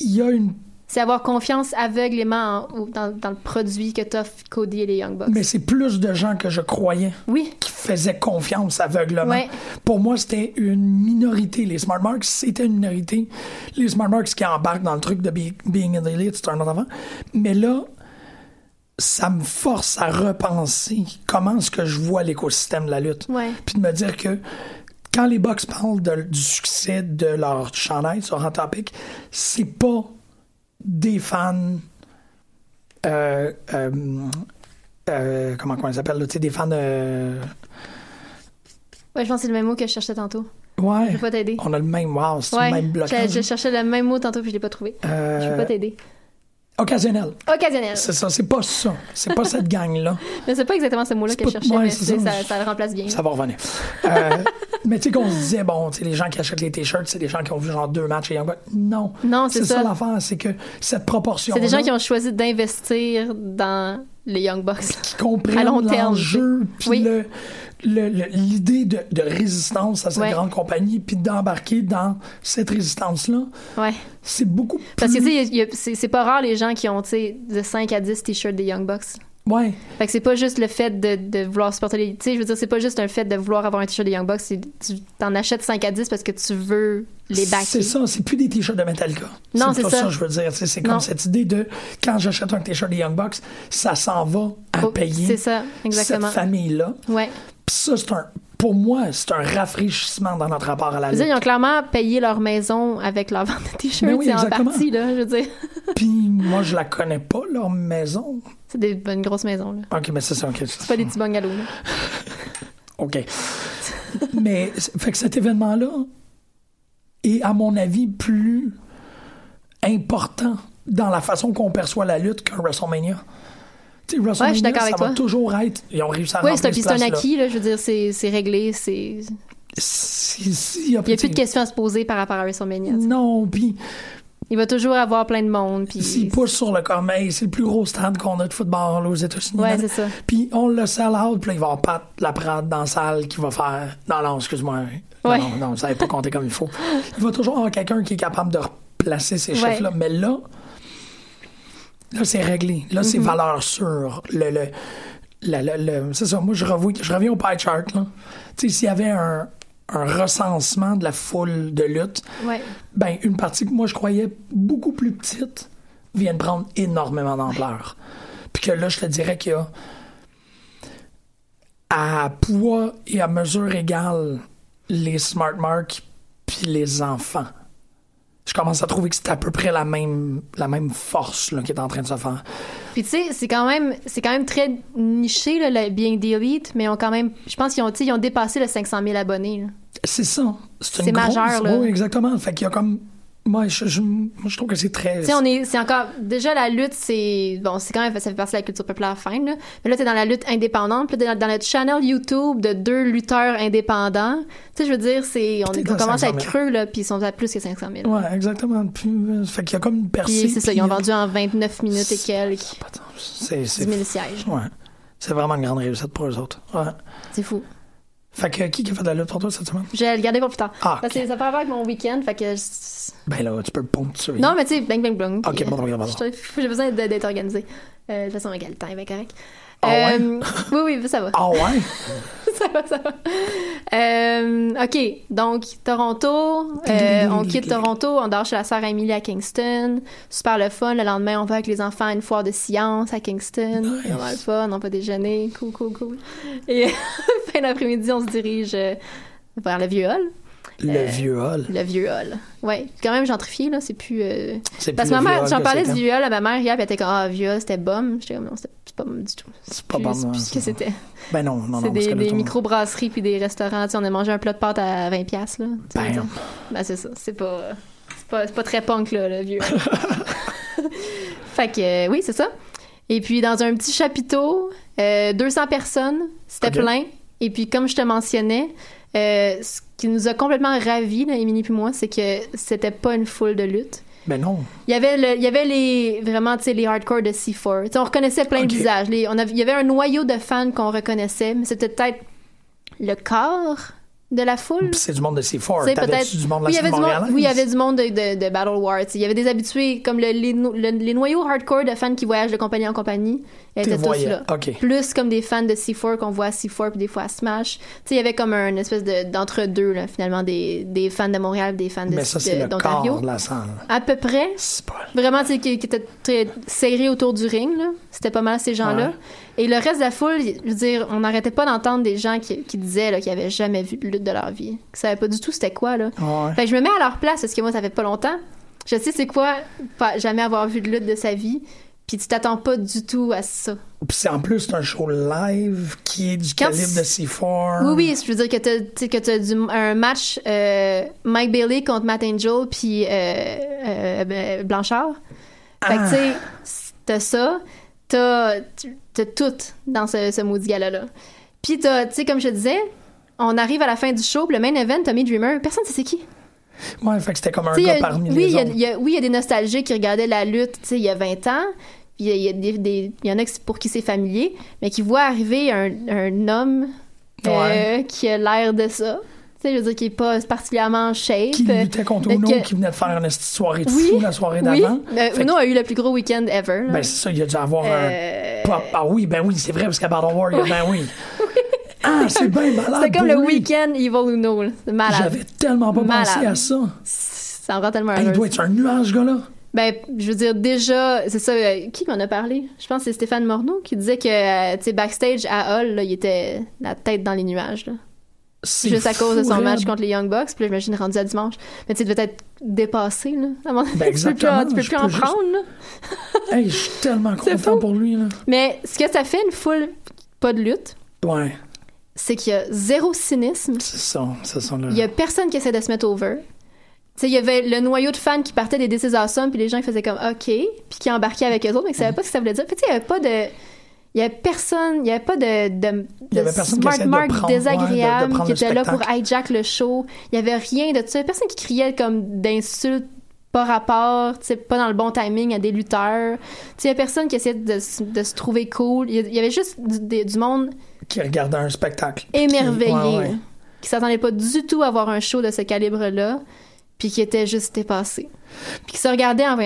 y a une... C'est avoir confiance aveuglément dans le produit que t'offre Cody et les Young Bucks. Mais c'est plus de gens que je croyais qui faisaient confiance aveuglément. Ouais. Pour moi, c'était une minorité. Les Smart Marks, c'était une minorité. Les Smart Marks qui embarquent dans le truc de Being in the Elite, c'est un autre avant. Mais là, ça me force à repenser comment est-ce que je vois l'écosystème de la lutte. Puis de me dire que quand les Bucks parlent du succès de leur chandail sur Hot Topic, c'est pas des fans comment on les appelle, là, des fans de... Ouais, je pense que c'est le même mot que je cherchais tantôt. Ouais. Je peux pas t'aider. On a le même, wow, c'est le même blocage. Je cherchais le même mot tantôt puis je l'ai pas trouvé. Je peux pas t'aider. Occasionnel. Occasionnel. C'est ça. C'est pas cette gang-là. Mais c'est pas exactement ce mot-là que je cherchais, ouais, mais ça le remplace bien. Ça va revenir. Mais tu sais qu'on se disait, bon, tu sais, les gens qui achètent les t-shirts, c'est des gens qui ont vu genre 2 matchs et Young Bucks. Non. Non, c'est ça. C'est ça l'affaire, c'est que cette proportion-là... C'est des gens qui ont choisi d'investir dans les Young Bucks. Qui comprennent l'enjeu, puis oui. L'idée de résistance à cette grande compagnie, puis d'embarquer dans cette résistance-là, c'est beaucoup plus... Parce que tu sais, c'est pas rare les gens qui ont, tu sais, de 5 à 10 t-shirts des Young Bucks. Ouais. Fait que c'est pas juste le fait de vouloir supporter les... Tu sais, je veux dire, c'est pas juste un fait de vouloir avoir un t-shirt des Young Bucks, tu t'en achètes 5 à 10 parce que tu veux les backer. C'est ça, c'est plus des t-shirts de Metallica. Non, c'est ça. Je veux dire, c'est comme cette idée de, quand j'achète un t-shirt des Young Bucks, ça s'en va à payer cette famille-là. Ouais. Pis ça, pour moi, c'est un rafraîchissement dans notre rapport à la lutte. Ils ont clairement payé leur maison avec leur vente de t-shirts, oui, en partie, là, je veux dire. Puis moi, je la connais pas, leur maison. C'est des bonnes grosses maisons, là. OK, mais c'est ça, OK. C'est pas des petits bungalows, là. OK. Mais, fait que cet événement-là est, à mon avis, plus important dans la façon qu'on perçoit la lutte qu'un WrestleMania. Tu sais, WrestleMania, je suis d'accord avec toi. Ça va toujours être... Ils ont réussi à remplir cette place-là. Oui, c'est un acquis, là. Je veux dire, c'est réglé, c'est... Il n'y a plus de questions à se poser par rapport à WrestleMania. Non, puis... Il va toujours avoir plein de monde. Puis... S'il pousse sur le Cormeil, c'est le plus gros stand qu'on a de football aux États-Unis. Ouais, c'est ça. Puis on le sell out, puis là, il va avoir Pat Laprade dans la salle qui va faire... Non, excuse-moi. Ouais. Non, ça n'avait pas compté comme il faut. Il va toujours avoir quelqu'un qui est capable de replacer ces chefs-là. Mais là, c'est réglé. Là, c'est valeur sûre. C'est ça. Moi, je reviens au pie chart. Tu sais, s'il y avait un recensement de la foule de lutte, ben, une partie que moi, je croyais beaucoup plus petite vient de prendre énormément d'ampleur. Puis que là, je te dirais qu'il y a, à poids et à mesure égale, les Smart Mark puis les enfants. Je commence à trouver que c'est à peu près la même force là, qui est en train de se faire. Puis tu sais, c'est quand même très niché, là, le Being the Elite, mais ont quand même, je pense qu'ils ont dépassé les 500 000 abonnés. Là. C'est ça. C'est majeur. Grosse... Oui, exactement. Fait qu'il y a comme... Moi, je trouve que c'est très... Tu sais, c'est encore... Déjà, la lutte, c'est... Bon, c'est quand même... Ça fait partie de la culture populaire fine, là. Mais là, t'es dans la lutte indépendante. Puis là, dans le channel YouTube de 2 lutteurs indépendants. Tu sais, je veux dire, c'est... On commence à être creux, là, puis ils sont à plus que 500 000. Ouais, exactement. Puis, fait qu'il y a comme une percée. Puis, c'est ça. Ils ont vendu en 29 minutes et quelques. C'est 10 000 sièges. Ouais. C'est vraiment une grande réussite pour eux autres. Ouais. C'est fou. Fait que qui a fait de la lutte pour toi cette semaine? Je vais le garder pour plus tard. Ah, okay. Parce que ça peut avoir avec mon week-end, fait que... Ben là, tu peux le ponctuer. Non, mais tu sais, bling, bling, bling. OK, bon. J'ai besoin d'être organisée. De toute façon, regarde le temps, il va correct. Ah ouais? Oui, ça va. Ah ouais? ça va. OK, donc Toronto. On quitte Toronto, on dort chez la sœur Emily à Kingston. Super le fun. Le lendemain, on va avec les enfants à une foire de science à Kingston. Nice. On a le fun, on va déjeuner. Cool. Et fin d'après-midi, on se dirige vers le Vieux Hall. Le vieux hall. Ouais, quand même gentrifié, là, c'est plus. C'est parce que ma mère, j'en parlais du vieux hall à ma mère hier, puis elle était comme, vieux hall, c'était bombe. J'étais comme, non, c'est pas bombe du tout. C'est pas bombe. C'est ce que c'était. Ben non. C'est des micro-brasseries puis des restaurants. Tu sais, on a mangé un plat de pâtes à 20$, là. Ben c'est ça. C'est pas très punk, là, le vieux hall. Fait que, oui, c'est ça. Et puis, dans un petit chapiteau, 200 personnes, c'était plein. Et puis, comme je te mentionnais, ce qui nous a complètement ravis, là, Émilie puis moi, c'est que c'était pas une foule de lutte. Ben non. Il y avait les, vraiment, tu sais, les hardcore de C4. T'sais, on reconnaissait plein de visages. Il y avait un noyau de fans qu'on reconnaissait, mais c'était peut-être le corps de la foule. Pis c'est du monde de C4. T'avais-tu du monde de la scène montréalaise? Oui, il y avait du monde de Battle War. Il y avait des habitués, comme les noyaux hardcore de fans qui voyagent de compagnie en compagnie. Ils étaient tous là. Okay. Plus comme des fans de C4 qu'on voit à C4 puis des fois à Smash. Il y avait comme une espèce d'entre-deux, là, finalement, des fans de Montréal, des fans de d'Ontario. Mais ça, c'est le corps de la scène. À peu près. C'est pas... Vraiment, qui étaient très serrés autour du ring. Là. C'était pas mal ces gens-là. Ouais. Et le reste de la foule, je veux dire, on n'arrêtait pas d'entendre des gens qui disaient là, qu'ils n'avaient jamais vu de lutte de leur vie, qu'ils ne savaient pas du tout c'était quoi. Là. Ouais. Fait que je me mets à leur place parce que moi, ça fait pas longtemps. Je sais c'est quoi jamais avoir vu de lutte de sa vie. Puis tu t'attends pas du tout à ça. Puis en plus, c'est un show live qui est du calibre de C4. Oui, je veux dire que t'as un match Mike Bailey contre Matt Angel puis Blanchard. Fait que tu sais, t'as ça, t'as tout dans ce maudit gala-là. Puis t'as, tu sais, comme je te disais, on arrive à la fin du show, le main event, Tommy Dreamer, personne ne sait c'est qui. Ouais, fait que c'était comme un gars parmi les autres. Oui, il y a des nostalgiques qui regardaient la lutte, tu sais, il y a 20 ans. Puis il y en a pour qui c'est familier, mais qui voient arriver un homme qui a l'air de ça. Tu sais, je veux dire, qui n'est pas particulièrement shape. Qui luttait contre Uno, qui venait de faire une soirée de fou la soirée d'avant. Uno a eu le plus gros week-end ever. Là. Ben, c'est ça, il a dû avoir un pop. Ah oui, ben oui, c'est vrai, parce qu'à Battle War, Ah, c'est bien malade. C'est comme le week-end Evil Uno. C'est malade. J'avais tellement pas pensé à ça. Ça me rend tellement heureuse. Il doit être un nuage, ce gars-là. Ben, je veux dire, déjà, c'est ça, qui m'en a parlé? Je pense que c'est Stéphane Morneau qui disait que, tu sais, backstage à Hall, là, il était la tête dans les nuages, là. C'est juste à cause de son match contre les Young Bucks, puis là, j'imagine rendu à dimanche. Mais tu sais, il devait être dépassé, là. À mon avis, tu peux plus en prendre, là. Hey, je suis tellement content pour lui, là. Mais ce que ça fait, une foule pas de lutte, c'est qu'il y a zéro cynisme. C'est ça. Il y a personne qui essaie de se mettre over. Tu sais, il y avait le noyau de fans qui partaient des This Is Awesome, puis les gens qui faisaient comme OK, puis qui embarquaient avec eux autres, mais qui savaient pas ce que ça voulait dire. Puis tu sais, il y avait Smart Mark désagréable qui était là pour hijack le show. Il y avait rien de ça. Personne qui criait comme d'insultes pas rapport, tu sais, pas dans le bon timing à des lutteurs. Tu sais, il y a personne qui essayait de se trouver cool. Il y avait juste du monde qui regardait un spectacle émerveillé, qui s'attendait pas du tout à voir un show de ce calibre-là. Puis qui était juste dépassé. Puis qui se regardait en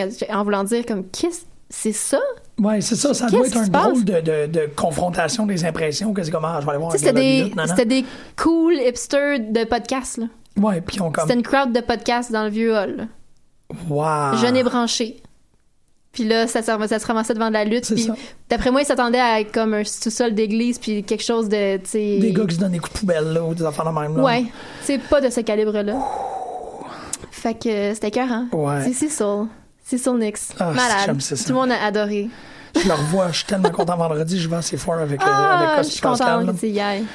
voulant dire comme qu'est-ce c'est ça? Ouais, c'est ça. Ça doit être un drôle de confrontation des impressions. Qu'est-ce que je vais aller voir? C'était des cool hipsters de podcasts, là. Ouais, puis on comme. C'était une crowd de podcasts dans le vieux hall, là. Wow. Jeune et branché. Puis là, ça se ramassait devant de la lutte. Puis d'après moi, ils s'attendaient à comme un sous-sol d'église, puis quelque chose de, tu sais. Des gars qui se donnent des coups de poubelle là, ou des enfants de même là. Ouais, c'est pas de ce calibre-là. Fait que c'était écœurant. Ouais. C'est Soul Nix. Ah, malade. Ça. Tout le monde a adoré. Je le revois. Je suis tellement content. Vendredi, je vais à C4 avec Costi. Je suis content.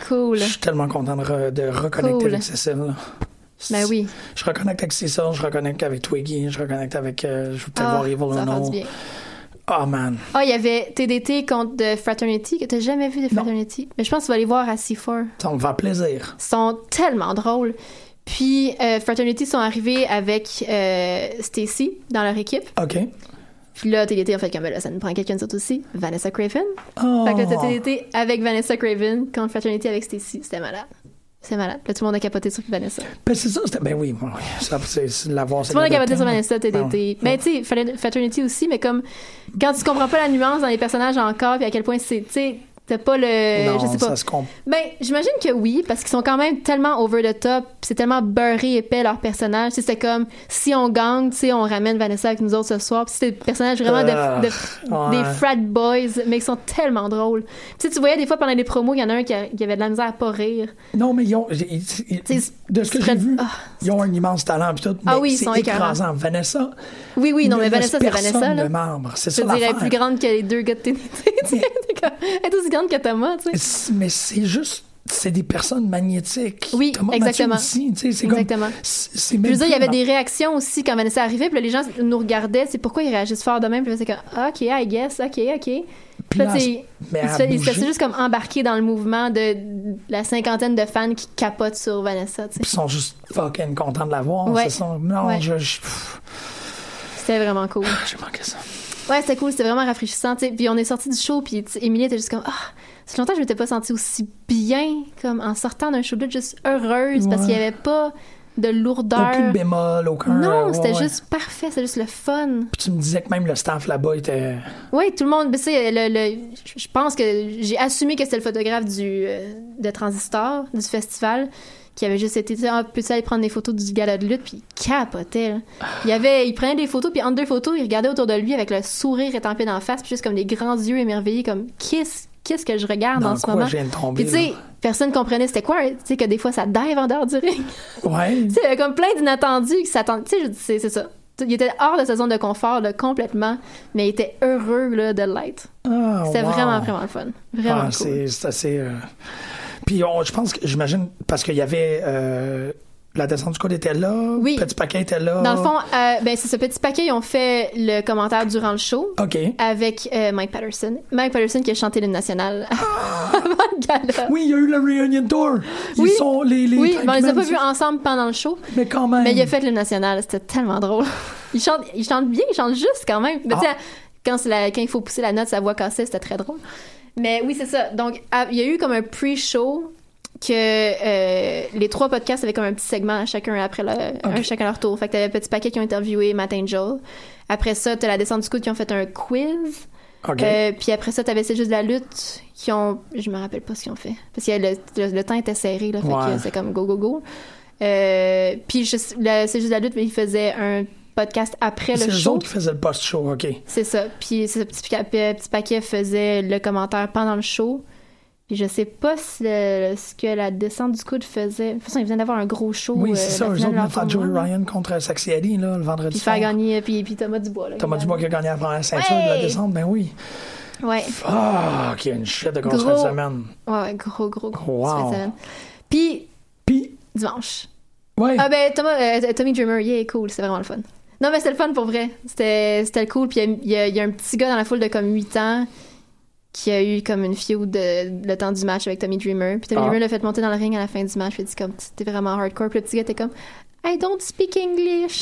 Cool. Je suis tellement content de reconnecter avec Cécile. Ben oui. Je reconnecte avec Cécile. Je reconnecte avec Twiggy. Je reconnecte avec... je vais peut-être voir Evil ou non. Oh, man. Il y avait TDT contre The Fraternity, que t'as jamais vu The Fraternity. Mais je pense que tu vas aller voir à C4. Ça me fait plaisir. Ils sont tellement drôles. Puis Fraternity sont arrivés avec Stacy dans leur équipe. OK. Puis là, TDT, en fait, comme là, ça nous prend quelqu'un d'autre aussi, Vanessa Craven. Oh. Fait que là, TDT avec Vanessa Craven contre Fraternity avec Stacy. C'était malade. C'est malade. Là, tout le monde a capoté sur Vanessa. Ben, c'est ça. Ben oui. Ça, c'est l'avoir. Tout le monde a capoté sur Vanessa, TDT. Mais tu sais, Fraternity aussi, mais comme quand tu comprends pas la nuance dans les personnages encore, puis à quel point c'est. Tu sais, t'as pas le... Non, je sais pas. Ça se compte. Ben, j'imagine que oui, parce qu'ils sont quand même tellement over the top, pis c'est tellement beurré épais, leur personnage. Tu sais, c'était comme, si on gagne, tu sais, on ramène Vanessa avec nous autres ce soir. Pis c'est des personnages vraiment des frat boys, mais qui sont tellement drôles. Tu sais, tu voyais des fois pendant les promos, il y en a un qui avait de la misère à pas rire. Non, mais ils ont... de ce que j'ai vu, ils ont un immense talent pis tout, mais c'est écrasant. Vanessa... Oui, non, mais Vanessa, c'est Vanessa, là. C'est ça l'affaire. Je dirais plus grande que les deux gars de TNT, tu sais. Que Thomas, tu sais. Mais c'est juste, c'est des personnes magnétiques. Oui, Thomas, exactement. Mathieu aussi, tu sais, c'est exactement. Comme, c'est même je veux dire, il y avait des réactions aussi quand Vanessa arrivait, puis là, les gens nous regardaient, c'est pourquoi ils réagissent fort de même, puis c'est comme, OK, I guess, OK. Puis là, ils se faisaient juste comme embarquer dans le mouvement de la cinquantaine de fans qui capotent sur Vanessa, tu sais. Ils sont juste fucking contents de la voir. Ouais. C'était vraiment cool. J'ai manqué ça. Ouais, c'était cool, c'était vraiment rafraîchissant, tu sais. Puis on est sorti du show, puis Émilie était juste comme c'est longtemps que je m'étais pas sentie aussi bien comme en sortant d'un show de juste heureuse parce qu'il y avait pas de lourdeur. Aucune bémol, aucun. Non, c'était juste parfait, c'était juste le fun. Puis tu me disais que même le staff là-bas était. Ouais, tout le monde, tu sais, je pense que j'ai assumé que c'était le photographe de Transistor du festival. Qui avait juste été, peut-être aller prendre des photos du gala de lutte, puis il capotait, là. Il prenait des photos, puis entre deux photos, il regardait autour de lui avec le sourire étampé d'en face, puis juste comme des grands yeux émerveillés, comme qu'est-ce que je regarde dans ce moment? Puis tu sais, personne comprenait c'était quoi, tu sais, que des fois ça dive en dehors du ring. Ouais. Tu sais, comme plein d'inattendus qui s'attendent. Tu sais, c'est ça. il était hors de sa zone de confort là, complètement, mais il était heureux là, de l'être. Oh, c'était wow. Vraiment, vraiment le fun. Vraiment cool. C'est assez... Puis je pense que, j'imagine, parce qu'il y avait... La descente du coude était là, oui. Petit Paquet était là. Dans le fond, ben c'est ce Petit Paquet, ils ont fait le commentaire durant le show avec Mike Patterson. Mike Patterson qui a chanté l'hymne national avant le gala. Oui, il y a eu le Reunion Tour. Oui. Ils sont les oui, on les a pas vus ensemble pendant le show. Mais quand même. Mais il a fait l'hymne national, c'était tellement drôle. Il chante bien, il chante juste quand même. Mais quand il faut pousser la note, sa voix cassée, c'était très drôle. Mais oui, c'est ça. Donc, il y a eu comme un pre-show que les trois podcasts avaient comme un petit segment à chacun après chacun leur tour. Fait que t'avais Petit Paquet qui ont interviewé Matt Angel. Après ça, t'as la descente du coude qui ont fait un quiz. Puis après ça, t'avais C'est juste de la lutte qui ont... Je me rappelle pas ce qu'ils ont fait. Parce que le temps était serré, là. Fait que c'est comme go, go, go. Puis C'est juste de la lutte, mais ils faisaient un podcast après le show. C'est eux autres qui faisaient le post-show, OK. C'est ça. Puis c'est Petit Paquet faisait le commentaire pendant le show. Puis je sais pas si ce que la descente du coude faisait. De toute façon, ils venaient d'avoir un gros show. Oui, c'est ça. Ils ont fait Joey Ryan contre Sexy Ali là, le vendredi soir. Puis Thomas Dubois. Là, Thomas Dubois qui a gagné la première ceinture de la descente, ben oui. Ouais. Ah, qui a une chute de grosse fin de semaine. Ouais, gros fin de semaine. Puis dimanche. Ouais. Ah ben Tommy Dreamer, yeah, cool, c'est vraiment le fun. Non, mais c'était le fun pour vrai. C'était cool. Puis il y a un petit gars dans la foule de comme 8 ans. Qui a eu comme une feud le temps du match avec Tommy Dreamer. Puis Tommy Dreamer l'a fait monter dans le ring à la fin du match. Il a dit comme, t'es vraiment hardcore. Puis le petit gars était comme, I don't speak English.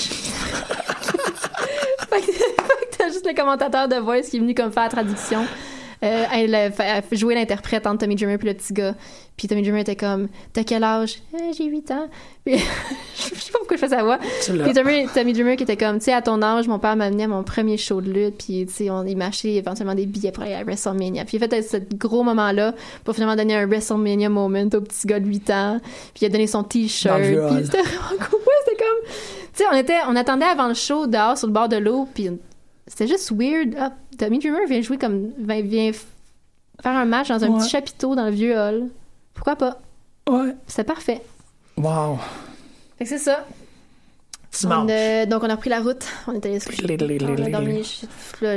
Fait que t'as juste le commentateur de voice qui est venu comme faire la traduction. Elle a joué l'interprète entre Tommy Dreamer puis le petit gars. Puis Tommy Dreamer était comme, t'as quel âge? J'ai 8 ans. Puis je sais pas pourquoi je fais sa voix. Puis Tommy Dreamer qui était comme, tu sais, à ton âge, mon père m'amenait à mon premier show de lutte. Puis tu sais, il m'achetait éventuellement des billets pour aller à WrestleMania. Puis il a fait ce gros moment-là pour finalement donner un WrestleMania moment au petit gars de 8 ans. Puis il a donné son t-shirt. Puis c'était vraiment cool. C'était comme, tu sais, on attendait avant le show dehors sur le bord de l'eau. Puis c'était juste weird. Ah, Tommy Dreamer vient jouer comme... Vient faire un match dans un petit chapiteau dans le vieux hall. Pourquoi pas? Ouais. C'était parfait. Wow. Fait que c'est ça. Dimanche. Donc, on a repris la route. On est allé se coucher.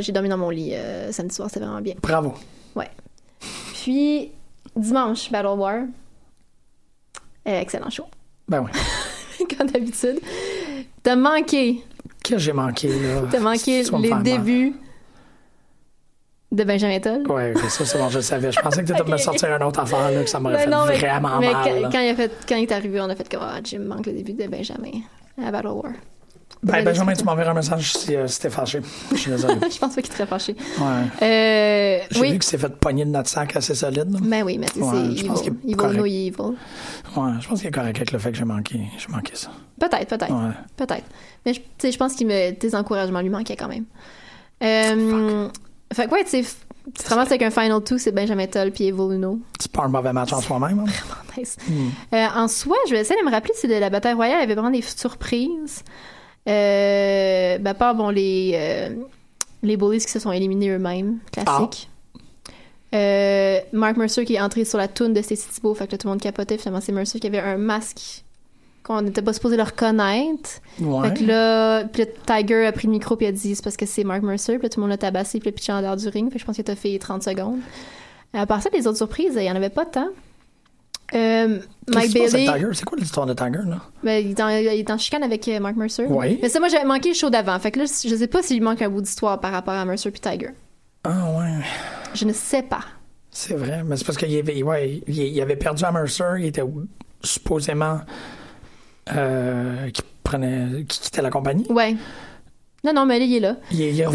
J'ai dormi dans mon lit samedi soir. C'était vraiment bien. Bravo. Ouais. Puis, dimanche, Battle War. Excellent show. Ben oui. Comme d'habitude. T'as manqué... Qu'est-ce que j'ai manqué, là? T'as manqué les débuts de Benjamin Toll. Oui, c'est bon, je le savais. Je pensais que t'étais me sortir une autre affaire, là, que ça m'aurait fait vraiment mal. Mais quand il est arrivé, on a fait comme Jim manque le début de Benjamin à Battle War. Benjamin, tu m'enverras un message si t'es fâché. Je suis désolée. Je pense pas qu'il serait fâché. Ouais. J'ai vu que c'est fait pogner de notre sac assez solide. Mais oui, mais c'est Evil. Ouais, je pense qu'il est correct avec le fait que j'ai manqué ça. Peut-être. Ouais. Peut-être. Mais je pense que tes encouragements lui manquaient quand même. Fait que ouais, tu te ramasses avec un Final 2, c'est Benjamin Toll puis Evil Uno. C'est pas un mauvais match en soi-même. Hein? Vraiment nice. En soi, je vais essayer de me rappeler si la bataille royale avait vraiment des surprises. Part les bullies qui se sont éliminés eux-mêmes, classique. Mark Mercer qui est entré sur la toune de Stacy Thibault, fait que là, tout le monde capotait. Finalement, c'est Mercer qui avait un masque qu'on n'était pas supposé le reconnaître. Ouais. Fait que là, puis Tiger a pris le micro puis a dit c'est parce que c'est Mark Mercer, puis tout le monde l'a tabassé puis le pitché en dehors du ring. Fait que je pense qu'il t'a fait 30 secondes. À part ça, les autres surprises, il n'y en avait pas tant. Mike Bailey. C'est quoi l'histoire de Tiger, là? Ben, il est en chicane avec Mark Mercer. Oui. Mais ça, moi, j'avais manqué le show d'avant. Fait que là, je sais pas s'il manque un bout d'histoire par rapport à Mercer puis Tiger. Ah, ouais. Je ne sais pas. C'est vrai, mais c'est parce qu'il avait, il avait perdu à Mercer. Il était supposément. Qui prenait. Qui quittait la compagnie. Ouais. Non, mais là, il est là. Il a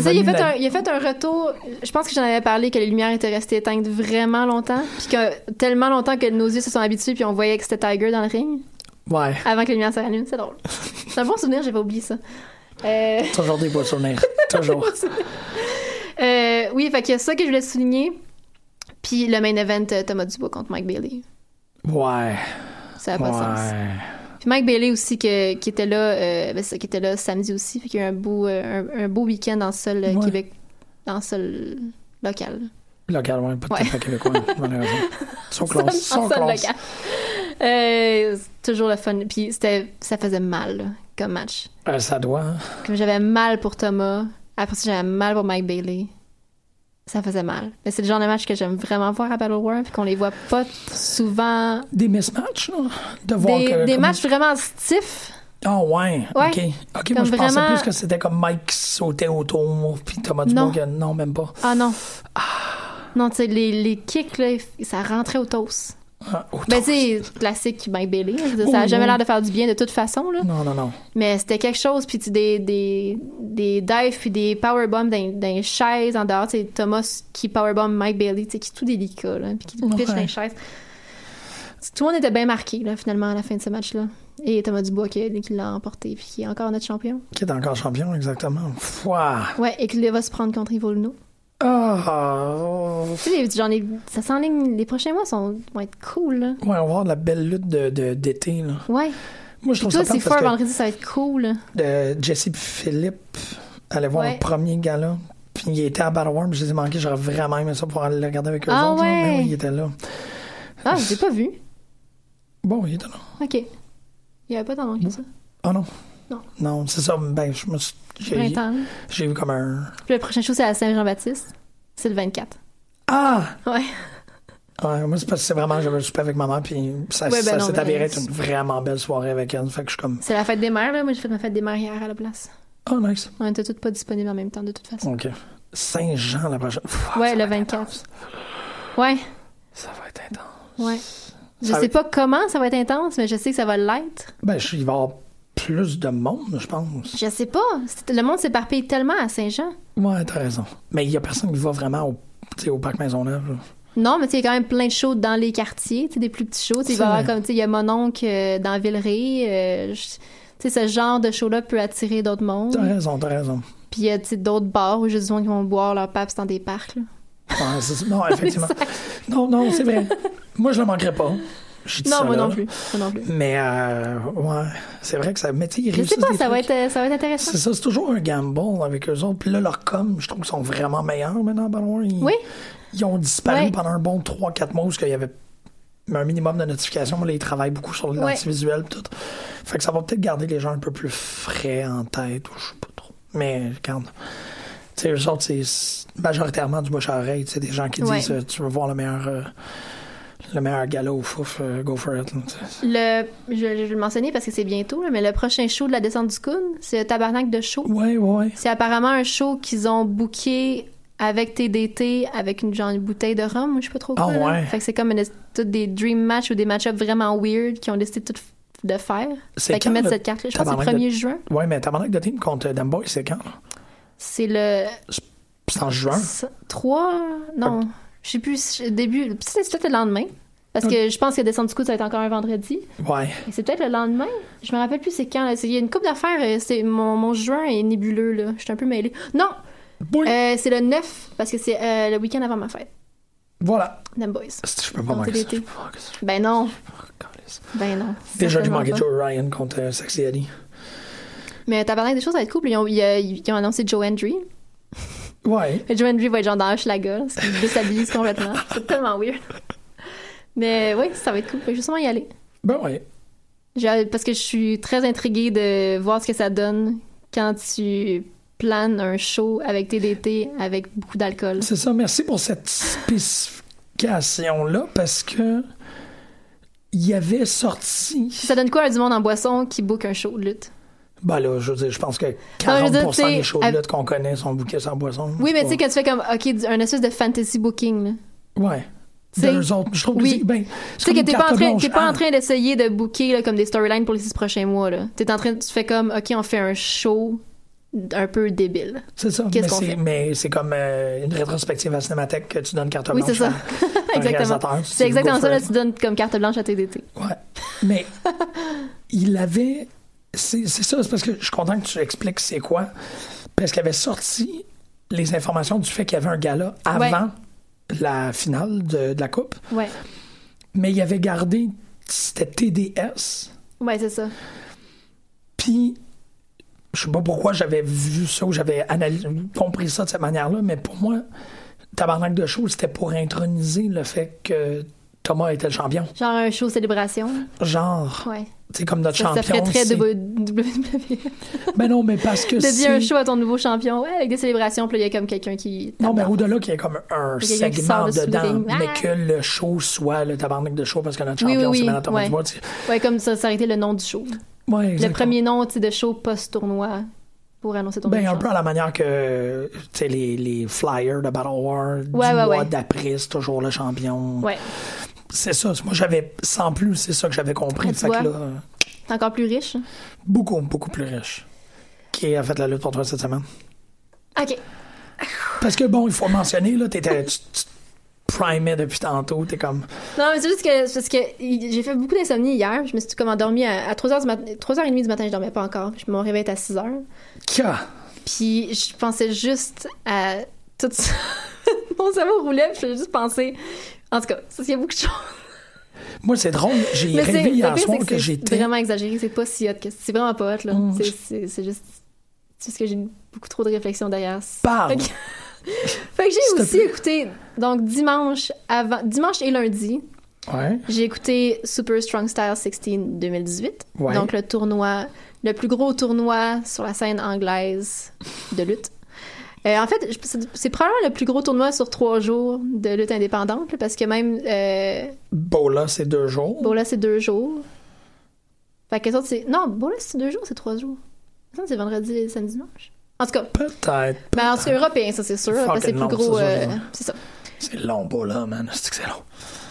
fait un retour. Je pense que j'en avais parlé que les lumières étaient restées éteintes vraiment longtemps. Puis que tellement longtemps que nos yeux se sont habitués, puis on voyait que c'était Tiger dans le ring. Ouais. Avant que les lumières se rallument, c'est drôle. C'est un bon souvenir, j'ai pas oublié ça. Toujours des beaux souvenirs. Toujours. Oui, fait qu'il y a ça que je voulais souligner. Puis le main event, Thomas Dubois contre Mike Bailey. Ouais. Ça n'a pas de sens. Puis Mike Bailey aussi qui était là samedi aussi, fait qu'il y a eu un beau week-end dans le sol Québec, dans le sol local. Local, oui, pas de temps québécois, malheureusement. Sans classe. Local. Toujours le fun. Puis ça faisait mal. comme match. Ça doit. Comme j'avais mal pour Thomas. Après ça, j'avais mal pour Mike Bailey. Ça faisait mal. Mais c'est le genre de match que j'aime vraiment voir à Battle War, puis qu'on les voit pas souvent. Des mismatchs, là? De voir des matchs vraiment stiffs. Ah, oh, ouais. Ouais. OK. OK, moi, je vraiment... pensais plus que c'était comme Mike qui sautait autour, puis Thomas Dubois. Non, même pas. Ah, non. Ah. Non, tu sais, les kicks, là, ça rentrait au toast. Ah, ben, tu sais, classique Mike Bailey. Ça a jamais l'air de faire du bien de toute façon, là. Non, non, non. Mais c'était quelque chose, puis des dives, puis des powerbombs dans les chaises en dehors. Tu sais, Thomas qui powerbomb Mike Bailey, tu sais, qui est tout délicat, là, puis qui pitch dans les chaises. Tout le monde était bien marqué, là, finalement, à la fin de ce match-là. Et Thomas Dubois qui l'a emporté, puis qui est encore notre champion. Qui est encore champion, exactement. Fouah. Ouais, et qui va se prendre contre Evil Uno. Oh. Tu sais, genre, ça s'enligne. Les prochains mois vont être cool, là. Ouais, on va avoir de la belle lutte d'été, là. Ouais. Moi, je trouve ça c'est fort. Vendredi, ça va être cool. Jesse et Philippe allaient voir le premier gala. Puis il était à Battle War, mais je les ai manqués. J'aurais vraiment aimé ça pour aller le regarder avec eux autres. Ouais. Mais oui, il était là. Ah, je l'ai pas vu. Bon, il était là. OK. Il n'y avait pas tant manqué ça. Ah non. Non. Non, c'est ça. Ben, je me suis. J'ai vu comme un. Puis le prochain show, c'est à Saint-Jean-Baptiste. C'est le 24. Ah! Ouais. Ouais, moi, c'est parce que c'est vraiment. J'avais souper avec ma mère, puis ça s'est avéré être une vraiment belle soirée avec elle. Fait que je suis comme. C'est la fête des mères, là. Moi, j'ai fait ma fête des mères hier à la place. Oh, nice. On était toutes pas disponibles en même temps, de toute façon. OK. Saint-Jean, la prochaine. Ouais, le 24. Ouais. Ça va être intense. Ouais. Je sais pas comment ça va être intense, mais je sais que ça va l'être. Ben, il va y avoir plus de monde, je pense. Je sais pas. Le monde s'éparpille tellement à Saint-Jean. Ouais, t'as raison. Mais il y a personne qui va vraiment au parc Maisonneuve. Non, mais il y a quand même plein de shows dans les quartiers, des plus petits shows. Il y a mon oncle dans Villeray. Ce genre de show-là peut attirer d'autres mondes. T'as raison. Puis il y a d'autres bars où juste des gens qui vont boire leur pape dans des parcs. Là. Ouais, non, effectivement. non, c'est vrai. Moi, je le manquerais pas. Non, moi non plus. Mais, ouais, c'est vrai que ça. Mais tu sais, ils réussissent. Je sais pas, ça va être intéressant. C'est ça, c'est toujours un gamble avec eux autres. Puis là, leurs coms, je trouve qu'ils sont vraiment meilleurs maintenant à Ballon. Oui. Ils ont disparu pendant un bon 3-4 mois parce qu'il y avait un minimum de notifications. Là, ils travaillent beaucoup sur l'antivisuel et tout. Fait que ça va peut-être garder les gens un peu plus frais en tête. Je sais pas trop. Mais, quand. Tu sais, eux autres, c'est majoritairement du bouche à oreille. Tu sais, des gens qui disent tu veux voir le meilleur. Le meilleur gala au fouf, go for it. Je vais le mentionner parce que c'est bientôt, là, mais le prochain show de la descente du Coon, c'est le tabarnak de show. Ouais. C'est apparemment un show qu'ils ont booké avec TDT, avec une bouteille de rhum, je sais pas trop quoi. Ah, ouais. Fait que c'est comme des dream match ou des match-ups vraiment weird qu'ils ont décidé tout de faire. C'est fait qu'ils mettent cette carte-là. Je pense que c'est le 1er juin. Ouais, mais tabarnak de team contre Dumboy, c'est quand? C'est le... C'est en juin? 3... Non... Je sais plus, début. C'est peut-être le lendemain. Parce que je pense que descendre du coup, ça va être encore un vendredi. Ouais. Et c'est peut-être le lendemain. Je me rappelle plus c'est quand. Là. Il y a une couple d'affaires. C'est mon juin est nébuleux, là. Je suis un peu mêlée. Non! C'est le 9, parce que c'est le week-end avant ma fête. Voilà. Them Boys. Je peux pas manquer ça. Ben non. Ben non. Déjà du manquer Joe Ryan contre Sexy Eddie. Mais t'as parlé des choses, ça va être cool. Ils ont annoncé Joe Hendry. Ouais. Et Joe Hendry va être genre dans la gueule, ce qui me déstabilise complètement. C'est tellement weird. Mais oui, ça va être cool. Je vais justement y aller. Ben oui. Parce que je suis très intriguée de voir ce que ça donne quand tu planes un show avec TDT avec beaucoup d'alcool. C'est ça. Merci pour cette spécification-là parce que il y avait sorti. Ça donne quoi à du monde en boisson qui book un show de lutte? Ben là, je veux dire, je pense que 40% des shows de lutte qu'on connaît sont bookés sans boisson. Oui, mais tu sais, que tu fais comme, OK, un espèce de fantasy booking, là. Ouais. Deux autres, je trouve que tu sais que t'es pas en train d'essayer de booker là, comme des storylines pour les 6 prochains mois, là. Tu fais comme, OK, on fait un show un peu débile. C'est ça. Mais c'est comme une rétrospective à Cinémathèque que tu donnes carte blanche. Oui, c'est ça. Exactement. C'est exactement ça, là, tu donnes comme carte blanche à TDT. Ouais. Mais il avait... C'est ça, c'est parce que je suis content que tu expliques c'est quoi. Parce qu'il avait sorti les informations du fait qu'il y avait un gala avant la finale de la coupe. Ouais. Mais il avait gardé, c'était TDS. Ouais, c'est ça. Puis, je sais pas pourquoi j'avais vu ça ou j'avais compris ça de cette manière-là, mais pour moi, tabarnak de show, c'était pour introniser le fait que Thomas était le champion. Genre un show célébration. Genre. Ouais. c'est comme notre champion. Ça ferait très WWE. Mais non, mais parce que c'est... Dédier un show à ton nouveau champion, ouais, avec des célébrations, puis il y a comme quelqu'un qui... Non, mais au-delà qu'il y a comme un segment dedans, mais que le show soit le tabarnak de show, parce que notre champion, c'est maintenant Thomas Dubois. Ouais, comme ça, ça aurait été le nom du show. Ouais, exactement. Le premier nom de show post-tournoi pour annoncer ton champion. Un peu à la manière que les flyers de Battle War, du mois d'après, c'est toujours le champion. Ouais. C'est ça. Moi, j'avais... Sans plus, c'est ça que j'avais compris. Fait que là... T'es encore plus riche? Beaucoup, beaucoup plus riche. Qui a fait la lutte pour toi cette semaine? OK. Parce que, bon, il faut mentionner, là, tu primais depuis tantôt, t'es comme... Non, mais c'est juste que... Parce que j'ai fait beaucoup d'insomnie hier. Je me suis comme endormie à 3h30 du matin, je dormais pas encore. Mon réveil était à 6h. Puis je pensais juste à tout ça. Mon cerveau roulait, puis je juste pensé... En tout cas, il y a beaucoup de choses. Moi, c'est drôle. J'ai rêvé hier soir que j'étais... C'est vraiment exagéré. C'est pas si hot. C'est vraiment pas hot. Là. C'est juste... C'est juste que j'ai beaucoup trop de réflexion derrière. Parle! Fait que j'ai aussi écouté... Donc, dimanche et lundi, j'ai écouté Super Strong Style 16 2018. Ouais. Donc, le tournoi... Le plus gros tournoi sur la scène anglaise de lutte. En fait, c'est probablement le plus gros tournoi sur 3 jours de lutte indépendante, parce que même... Bola, c'est 2 jours. Bola, c'est 2 jours. Fait que ça, c'est... Non, Bola, c'est 2 jours, c'est 3 jours. Ça, c'est vendredi et samedi, dimanche. En tout cas... Peut-être. Ben, en tout cas, européen, ça, c'est sûr. Parce que c'est plus gros... c'est ça. C'est long, Bola, man. C'est que c'est long.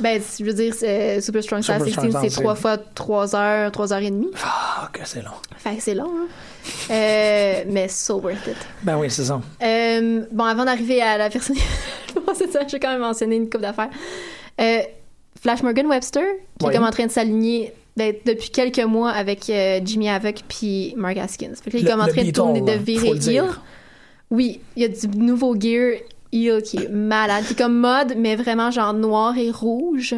Ben, je veux dire, Super Strong Style 16, c'est 3 fois 3 heures, 3 heures et demie. Ah, que c'est long. Fait que c'est long, hein. Mais so worth it. Ben oui, c'est ça. Bon, avant d'arriver à la personne... c'est ça, j'ai quand même mentionné une couple d'affaires. Flash Morgan Webster, qui est comme en train de s'aligner depuis quelques mois avec Jimmy Havoc puis Mark Haskins. Fait que là, il est comme en train de virer heel. Oui, il y a du nouveau gear... Il qui est malade, qui est comme mode, mais vraiment genre noir et rouge,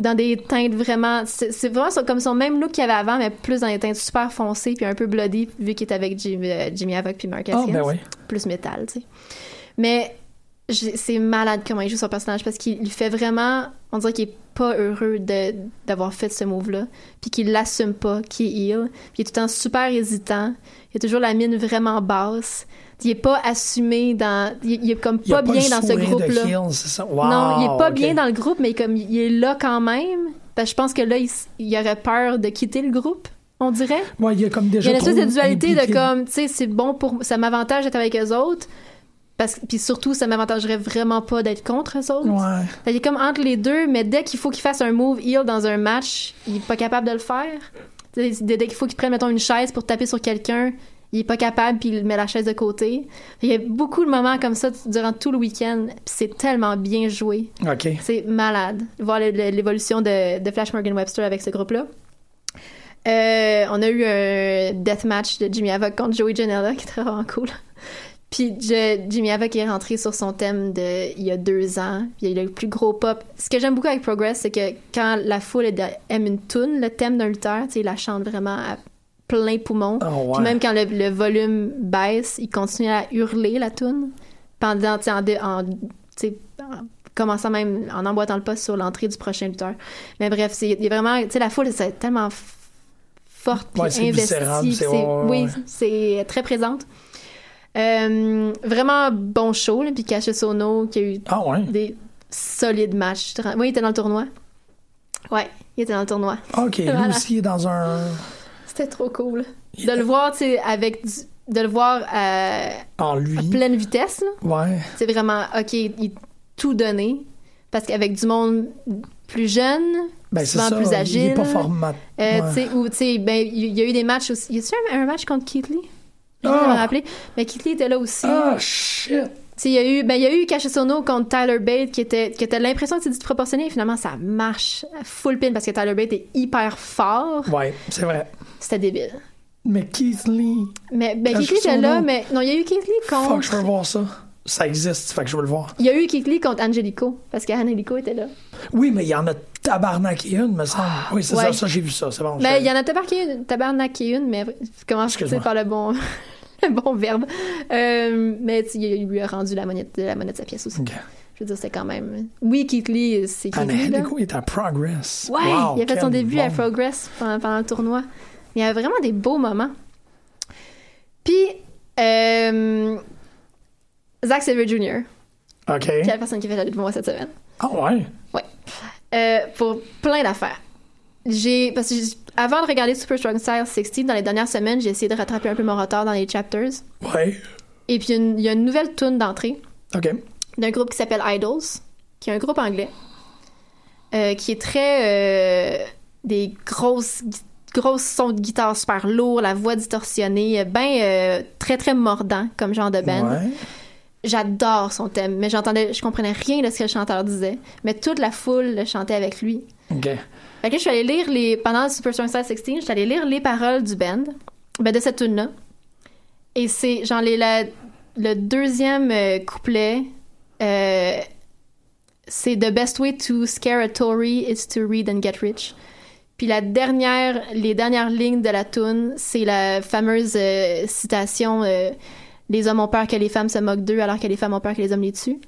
dans des teintes vraiment... C'est vraiment comme son même look qu'il y avait avant, mais plus dans des teintes super foncées, puis un peu bloody, vu qu'il est avec Jimmy Havoc puis Mark Haskins. Plus métal, tu sais. Mais c'est malade comment il joue son personnage, parce qu'il fait vraiment... On dirait qu'il est pas heureux d'avoir fait ce move-là, puis qu'il l'assume pas, qu'il est heel, puis il est tout le temps super hésitant, il a toujours la mine vraiment basse... Il est pas assumé dans... Il est comme pas bien dans ce groupe-là. Non, il est pas bien dans le groupe, mais comme il est là quand même. Parce que je pense que là, il aurait peur de quitter le groupe, on dirait. Ouais, il y a comme déjà... Il y a une espèce de dualité impliqué. De comme, tu sais, c'est bon pour... Ça m'avantage d'être avec eux autres. Puis surtout, ça m'avantagerait vraiment pas d'être contre eux autres. Ouais. Il est comme entre les deux, mais dès qu'il faut qu'il fasse un move heel dans un match, il est pas capable de le faire. Dès qu'il faut qu'il prenne, mettons, une chaise pour taper sur quelqu'un... Il est pas capable, puis il met la chaise de côté. Il y a beaucoup de moments comme ça durant tout le week-end, puis c'est tellement bien joué. C'est malade. Voir l'évolution de Flash Morgan Webster avec ce groupe-là. On a eu un deathmatch de Jimmy Havoc contre Joey Janela, qui est vraiment cool. Puis Jimmy Havoc est rentré sur son thème il y a 2 ans. Il a eu le plus gros pop. Ce que j'aime beaucoup avec Progress, c'est que quand la foule aime une toune, le thème d'un lutteur, il la chante vraiment à plein poumon. Puis même quand le volume baisse, il continue à hurler la toune pendant, commençant même en emboîtant le pas sur l'entrée du prochain lutteur. Mais bref, il y a vraiment, tu sais, la foule, c'est tellement forte puis investie. C'est très présente. Vraiment bon show, puis Cassius Ohno qui a eu des solides matchs. Oui, il était dans le tournoi. OK, voilà. Lui aussi est dans un... C'était trop cool. De le voir, tu sais, de le voir à pleine vitesse. C'est vraiment, il est tout donné. Parce qu'avec du monde plus jeune, souvent plus agile. Il est pas format. Il y a eu des matchs aussi. Y a-t-il un match contre Keith Lee? Je viens de me rappeler. Mais Keith Lee était là aussi. Shit! Il y a eu Cassius Ohno contre Tyler Bate qui était l'impression que c'est disproportionné, et finalement ça marche full pin parce que Tyler Bate est hyper fort. Ouais, c'est vrai. C'était débile. Mais Keith Lee. Mais Keith Lee était là, mais non, il y a eu Keith Lee contre... Fuck, je veux voir ça. Ça existe, fait que je veux le voir. Il y a eu Keith Lee contre Angelico parce qu'Angelico était là. Oui, mais il y en a tabarnak et une, me semble. Oui, c'est ça, j'ai vu ça, c'est bon. Mais il y en a tabarnak et une, mais comment je sais faire le bon... bon verbe. Mais il lui a rendu la monnaie de sa pièce aussi. Okay. Je veux dire, c'était quand même... Oui, Keith Lee, c'est Keith Lee, là. Il est à Progress. Ouais, wow, il a fait son début à Progress pendant le tournoi. Il y avait vraiment des beaux moments. Puis, Zack Silver Jr. OK. Qui est la personne qui fait la lutte pour moi cette semaine. Ah ouais? Ouais. Pour plein d'affaires. Parce que avant de regarder Super Strong Style 60, dans les dernières semaines, j'ai essayé de rattraper un peu mon retard dans les chapters. Ouais. Et puis, il y a une nouvelle tune d'entrée. OK. D'un groupe qui s'appelle Idols, qui est un groupe anglais, qui est très... des grosses sons de guitare super lourds, la voix distorsionnée, très, très mordant comme genre de band. Ouais. J'adore son thème, mais je comprenais rien de ce que le chanteur disait, mais toute la foule le chantait avec lui. OK. Fait que je suis allée lire pendant Super Smash 16, je suis allée lire les paroles du band, de cette tune-là. Et c'est genre le deuxième couplet, c'est « The best way to scare a Tory is to read and get rich ». Puis les dernières lignes de la tune, c'est la fameuse citation les hommes ont peur que les femmes se moquent d'eux alors que les femmes ont peur que les hommes les tuent.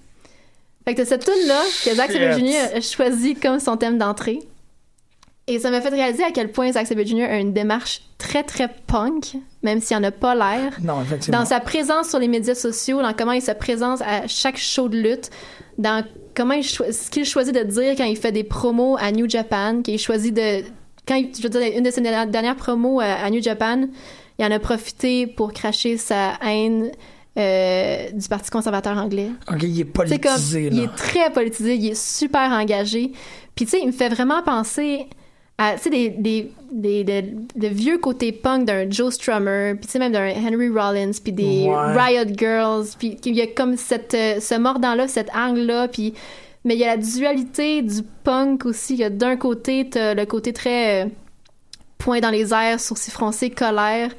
Fait que t'as cette tune là que Zack Sabre Jr. a choisi comme son thème d'entrée. Et ça m'a fait réaliser à quel point Zack Sabre Jr. a une démarche très très punk, même s'il en a pas l'air. Non, effectivement. Dans sa présence sur les médias sociaux, dans comment il se présente à chaque show de lutte, dans comment ce qu'il choisit de dire quand il fait des promos à New Japan, qu'il choisit de... je veux dire, une de ses dernières promos à New Japan, il en a profité pour cracher sa haine du Parti conservateur anglais. OK, il est politisé, là. Il est très politisé, il est super engagé. Puis, tu sais, il me fait vraiment penser à, tu sais, des vieux côtés punk d'un Joe Strummer, puis tu sais, même d'un Henry Rollins, puis des Riot Girls, puis il y a comme ce mordant-là, cet angle-là, puis... Mais il y a la dualité du punk aussi. Il y a d'un côté, t'as le côté très point dans les airs, sourcils froncés, colère.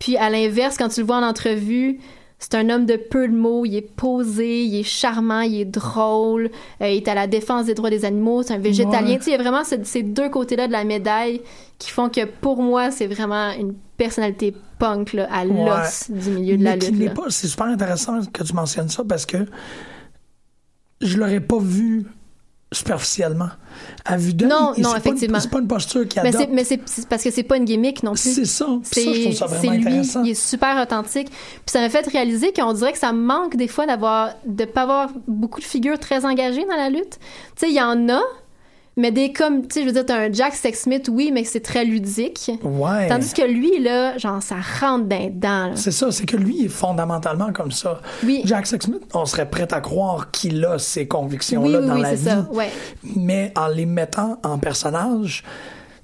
Puis à l'inverse, quand tu le vois en entrevue, c'est un homme de peu de mots. Il est posé, il est charmant, il est drôle. Il est à la défense des droits des animaux. C'est un végétalien. Ouais. Tu sais, il y a vraiment ces deux côtés-là de la médaille qui font que, pour moi, c'est vraiment une personnalité punk là, à l'os du milieu de la lutte. C'est super intéressant que tu mentionnes ça parce que je l'aurais pas vu superficiellement. À vue d'œil, c'est pas une posture qui adopte. Mais c'est parce que c'est pas une gimmick non plus. C'est ça. Ça, je trouve ça vraiment intéressant. Il est super authentique. Puis ça m'a fait réaliser qu'on dirait que ça manque des fois de pas avoir beaucoup de figures très engagées dans la lutte. Tu sais, il y en a, mais tu sais, je veux dire, t'as un Jack Sexsmith, oui, mais c'est très ludique. Ouais. Tandis que lui, là, genre, ça rentre d'un dent. C'est ça, c'est que lui, est fondamentalement comme ça. Oui. Jack Sexsmith, on serait prêt à croire qu'il a ces convictions-là dans la vie. Oui, c'est ça, ouais. Mais en les mettant en personnage,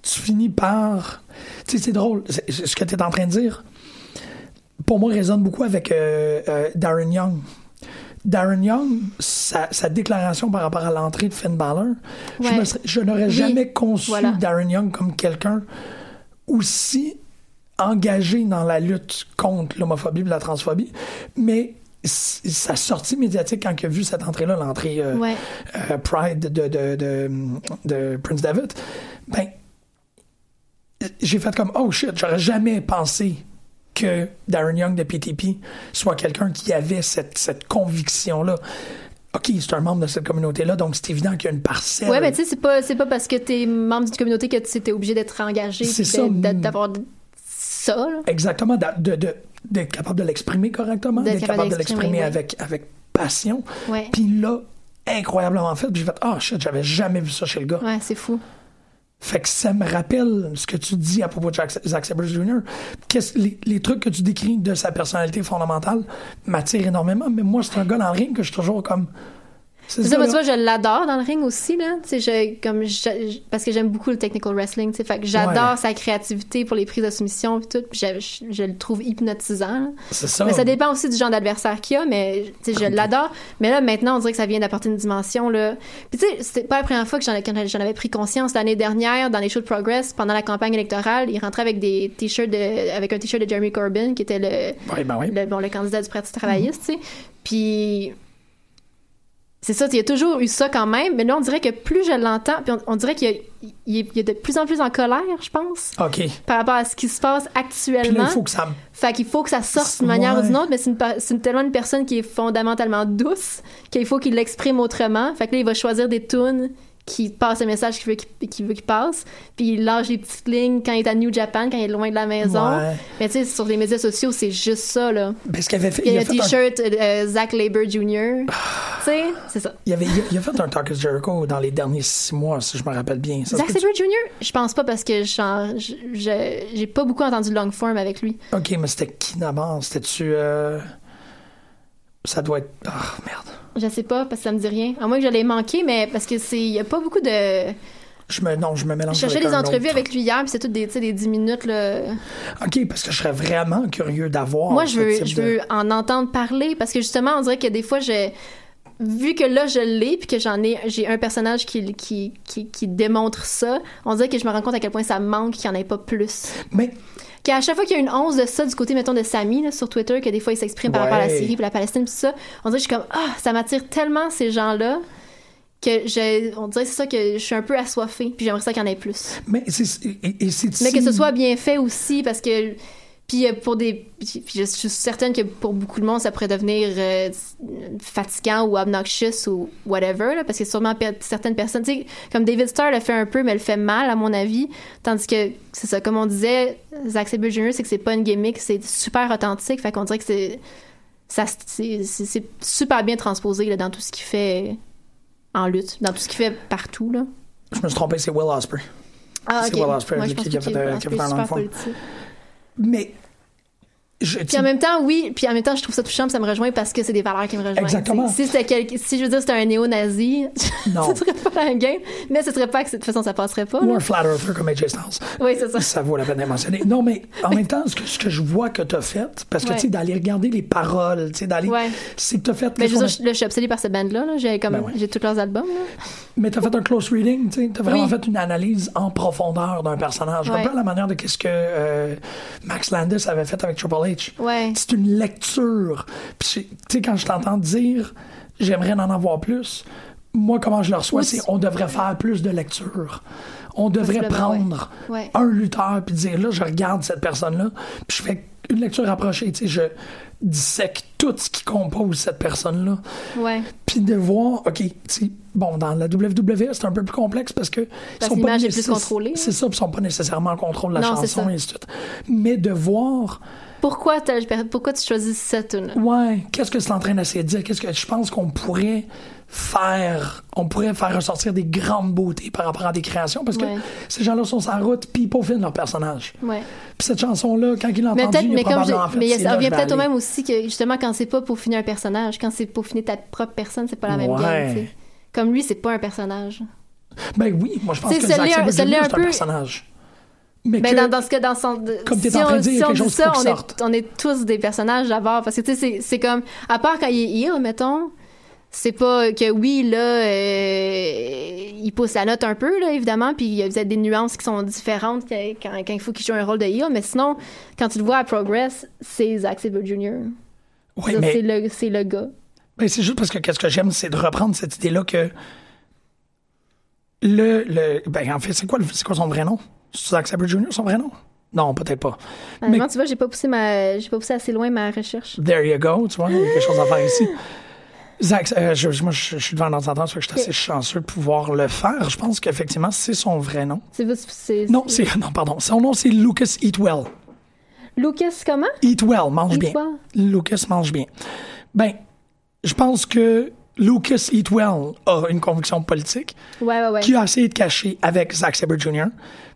tu finis par... Tu sais, c'est drôle, c'est ce que t'es en train de dire, pour moi, résonne beaucoup avec Darren Young. Darren Young, sa déclaration par rapport à l'entrée de Finn Balor, je n'aurais jamais conçu Darren Young comme quelqu'un aussi engagé dans la lutte contre l'homophobie et la transphobie, mais sa sortie médiatique quand il a vu cette entrée-là, l'entrée Pride de Prince David, ben j'ai fait comme « Oh shit, j'aurais jamais pensé » que Darren Young de PTP soit quelqu'un qui avait cette conviction-là. OK, c'est un membre de cette communauté-là, donc c'est évident qu'il y a une parcelle. Oui, mais tu sais, c'est pas parce que t'es membre d'une communauté que tu étais obligé d'être engagé et d'avoir ça. Là. Exactement, d'être capable de l'exprimer correctement, d'être capable de l'exprimer avec passion. Ouais. Puis là, incroyablement fait, j'ai fait « Ah, shit, j'avais jamais vu ça chez le gars. » Ouais, c'est fou. Fait que ça me rappelle ce que tu dis à propos de Zack Sabre Jr. Les trucs que tu décris de sa personnalité fondamentale m'attirent énormément, mais moi, c'est un gars dans le ring que je suis toujours comme... C'est ça, moi, tu vois, je l'adore dans le ring aussi, là. Parce que j'aime beaucoup le technical wrestling, tu sais. Fait que j'adore sa créativité pour les prises de soumission et tout. Puis je le trouve hypnotisant, là. C'est ça. Mais ça dépend aussi du genre d'adversaire qu'il y a, mais tu sais, je l'adore. Mais là, maintenant, on dirait que ça vient d'apporter une dimension, là. Puis tu sais, c'était pas la première fois que j'en avais pris conscience. L'année dernière, dans les shows de Progress, pendant la campagne électorale, il rentrait avec des t-shirts avec un t-shirt de Jeremy Corbyn, qui était le candidat du Parti travailliste, tu sais. Puis C'est ça, il y a toujours eu ça quand même, mais là, on dirait que plus je l'entends, puis on dirait qu'il est de plus en plus en colère, je pense. OK. Par rapport à ce qui se passe actuellement. Là, il faut que ça sorte d'une manière ou d'une autre, mais c'est tellement une personne qui est fondamentalement douce qu'il faut qu'il l'exprime autrement. Fait que là, il va choisir des tunes qui passent le message qu'il veut qu'il passe, puis il lâche les petites lignes quand il est à New Japan, quand il est loin de la maison. Ouais. Mais tu sais, sur les médias sociaux, c'est juste ça, là. Parce qu'il avait fait... Il y a fait t-shirt un t-shirt Zach Labour Jr. Tu sais, c'est ça. Il a fait un Talk of Jericho dans les derniers 6 mois, si je me rappelle bien. Ça, Zach Labour Jr.? Je pense pas, parce que j'ai pas beaucoup entendu long form avec lui. OK, mais c'était qui d'abord? C'était-tu... Ça doit être... Oh, merde. Je sais pas, parce que ça me dit rien. À moins que je l'ai manqué, mais parce que il y a pas beaucoup de... Je me mélange. Je cherchais les entrevues avec lui hier, puis c'est toutes des 10 minutes, là. OK, parce que je serais vraiment curieux d'avoir... Moi, je veux en entendre parler, parce que justement, on dirait que des fois, vu que là, je l'ai, puis que j'ai un personnage qui démontre ça, on dirait que je me rends compte à quel point ça manque, qu'il n'y en ait pas plus. Mais... qu'à chaque fois qu'il y a une once de ça du côté, mettons, de Sami, là, sur Twitter, que des fois, il s'exprime par rapport à la Syrie, puis la Palestine, puis tout ça, on dirait que je suis comme, ça m'attire tellement ces gens-là, que on dirait que c'est ça, que je suis un peu assoiffée, puis j'aimerais ça qu'il y en ait plus. Mais que ce soit bien fait aussi, parce que... Puis je suis certaine que pour beaucoup de monde, ça pourrait devenir fatigant ou obnoxious ou whatever, là, parce que sûrement certaines personnes, tu sais, comme David Starr le fait un peu, mais le fait mal, à mon avis. Tandis que, c'est ça, comme on disait, Zack Sabre Jr., c'est que c'est pas une gimmick, c'est super authentique. Fait qu'on dirait que c'est super bien transposé, là, dans tout ce qu'il fait en lutte, dans tout ce qu'il fait partout, là. Je me suis trompé, c'est Will Ospreay. Ah, okay. C'est Will Ospreay, moi, qui a fait un long fond. Mais puis en même temps, oui, puis en même temps, je trouve ça touchant, ça me rejoint parce que c'est des valeurs qui me rejoignent. Exactement. Si je veux dire c'était un néo-nazi, non. Ce serait pas la même game, mais ce serait pas que de toute façon ça passerait pas. Ou un flat earther comme AJ Styles. Oui, c'est ça. Ça vaut la peine de mentionner. Non, mais en même temps, ce que je vois que t'as fait, parce que tu sais, d'aller regarder les paroles, tu sais, d'aller, c'est que t'as fait. Mais je suis obsédée par cette bande-là, là. J'ai tous leurs albums. Là. Mais t'as fait un close reading, tu sais, t'as vraiment fait une analyse en profondeur d'un personnage, un peu à la manière de qu'est-ce que Max Landis avait fait avec Triple H. Ouais. C'est une lecture. Puis tu sais, quand je t'entends dire j'aimerais en avoir plus, moi comment je le reçois, c'est on devrait faire plus de lecture. On devrait prendre un lutteur puis dire là je regarde cette personne-là puis je fais une lecture rapprochée, tu sais, je dissèque tout ce qui compose cette personne-là. Ouais. Puis de voir, OK, tu sais, bon, dans la WWE, c'est un peu plus complexe parce que... l'image est plus contrôlée. C'est ça, puis ils sont pas nécessairement en contrôle de la chanson et ainsi de suite. Mais de voir... Pourquoi tu choisis cette tune? Ouais, qu'est-ce que c'est en train d'essayer de dire? Qu'est-ce que je pense qu'on pourrait faire? On pourrait faire ressortir des grandes beautés par rapport à des créations parce que ces gens-là sont sur la route puis ils peaufinent leur personnage. Ouais. Puis cette chanson-là, quand ils l'ont entendue, il est probablement en fait. Mais ça revient peut-être au même aussi que justement quand c'est pas peaufiner un personnage, quand c'est peaufiner ta propre personne, c'est pas la même game, tu sais. Comme lui, c'est pas un personnage. Ben oui, moi je pense que Zack Sabre Jr., c'est un personnage. Mais ben dans ce que dans son comme t'es si en train de dire, si on dit ça, on est tous des personnages d'abord parce que tu sais c'est comme à part quand il est heel, mettons, c'est pas que oui là il pousse la note un peu là évidemment puis il y a peut-être des nuances qui sont différentes quand il faut qu'il joue un rôle de heel, mais sinon quand tu le vois à Progress, c'est Zack Sabre Jr. Oui, mais c'est le gars. Ben c'est juste parce que qu'est-ce que j'aime, c'est de reprendre cette idée là que le ben en fait c'est quoi son vrai nom? C'est Zack Sabre Jr., son vrai nom? Non, peut-être pas. Mais non, tu vois, j'ai pas poussé assez loin ma recherche. There you go, tu vois, il y a quelque chose à faire ici. Zack, moi, je suis devant l'ordinateur, ça fait que je suis assez chanceux de pouvoir le faire. Je pense qu'effectivement, c'est son vrai nom. Non, pardon. Son nom, c'est Lucas Eatwell. Lucas comment? Eatwell, mange bien. Lucas mange bien. Ben, je pense que Lucas Eatwell a une conviction politique qui a essayé de cacher avec Zack Sabre Jr.,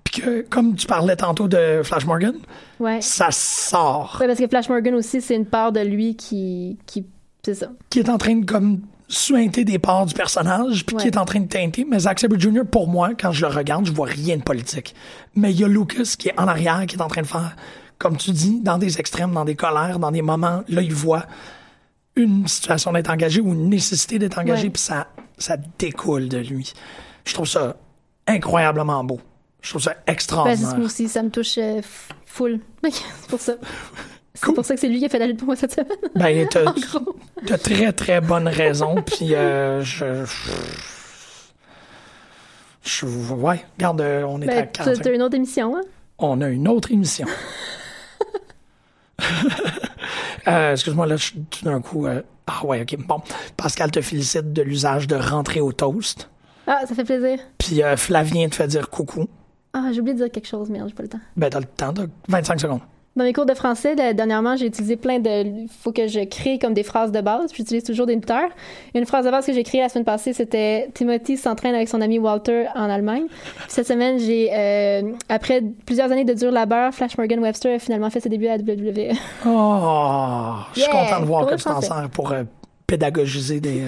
puis que, comme tu parlais tantôt de Flash Morgan, ça sort. Oui, parce que Flash Morgan aussi, c'est une part de lui qui c'est ça. Qui est en train de comme suinter des parts du personnage, puis qui est en train de teinter. Mais Zack Sabre Jr., pour moi, quand je le regarde, je vois rien de politique. Mais il y a Lucas qui est en arrière, qui est en train de faire, comme tu dis, dans des extrêmes, dans des colères, dans des moments, là, il voit une situation d'être engagé ou une nécessité d'être engagé, puis ça découle de lui. Je trouve ça incroyablement beau. Je trouve ça extraordinaire. Moi aussi, ça me touche full. C'est pour ça. C'est cool. Pour ça que c'est lui qui a fait la lutte pour moi cette semaine. Ben, en gros. T'as très, très bonne raison. Puis, ouais, regarde, on est à 45. T'as une autre émission, hein? On a une autre émission. Excuse-moi, là, je suis tout d'un coup... Ah ouais, OK, bon. Pascal te félicite de l'usage de rentrer au toast. Ah, ça fait plaisir. Puis Flavien te fait dire coucou. Ah, j'ai oublié de dire quelque chose, merde, j'ai pas le temps. Ben, t'as le temps, t'as 25 secondes. Dans mes cours de français, dernièrement, j'ai utilisé plein de... Faut que je crée comme des phrases de base, puis j'utilise toujours des lutteurs. Une phrase de base que j'ai créée la semaine passée, c'était « Timothy s'entraîne avec son ami Walter en Allemagne ». Puis cette semaine, j'ai... après plusieurs années de dur labeur, Flash Morgan Webster a finalement fait ses débuts à la WWE. Oh! Je suis content de voir que tu t'en sers pour pédagogiser des...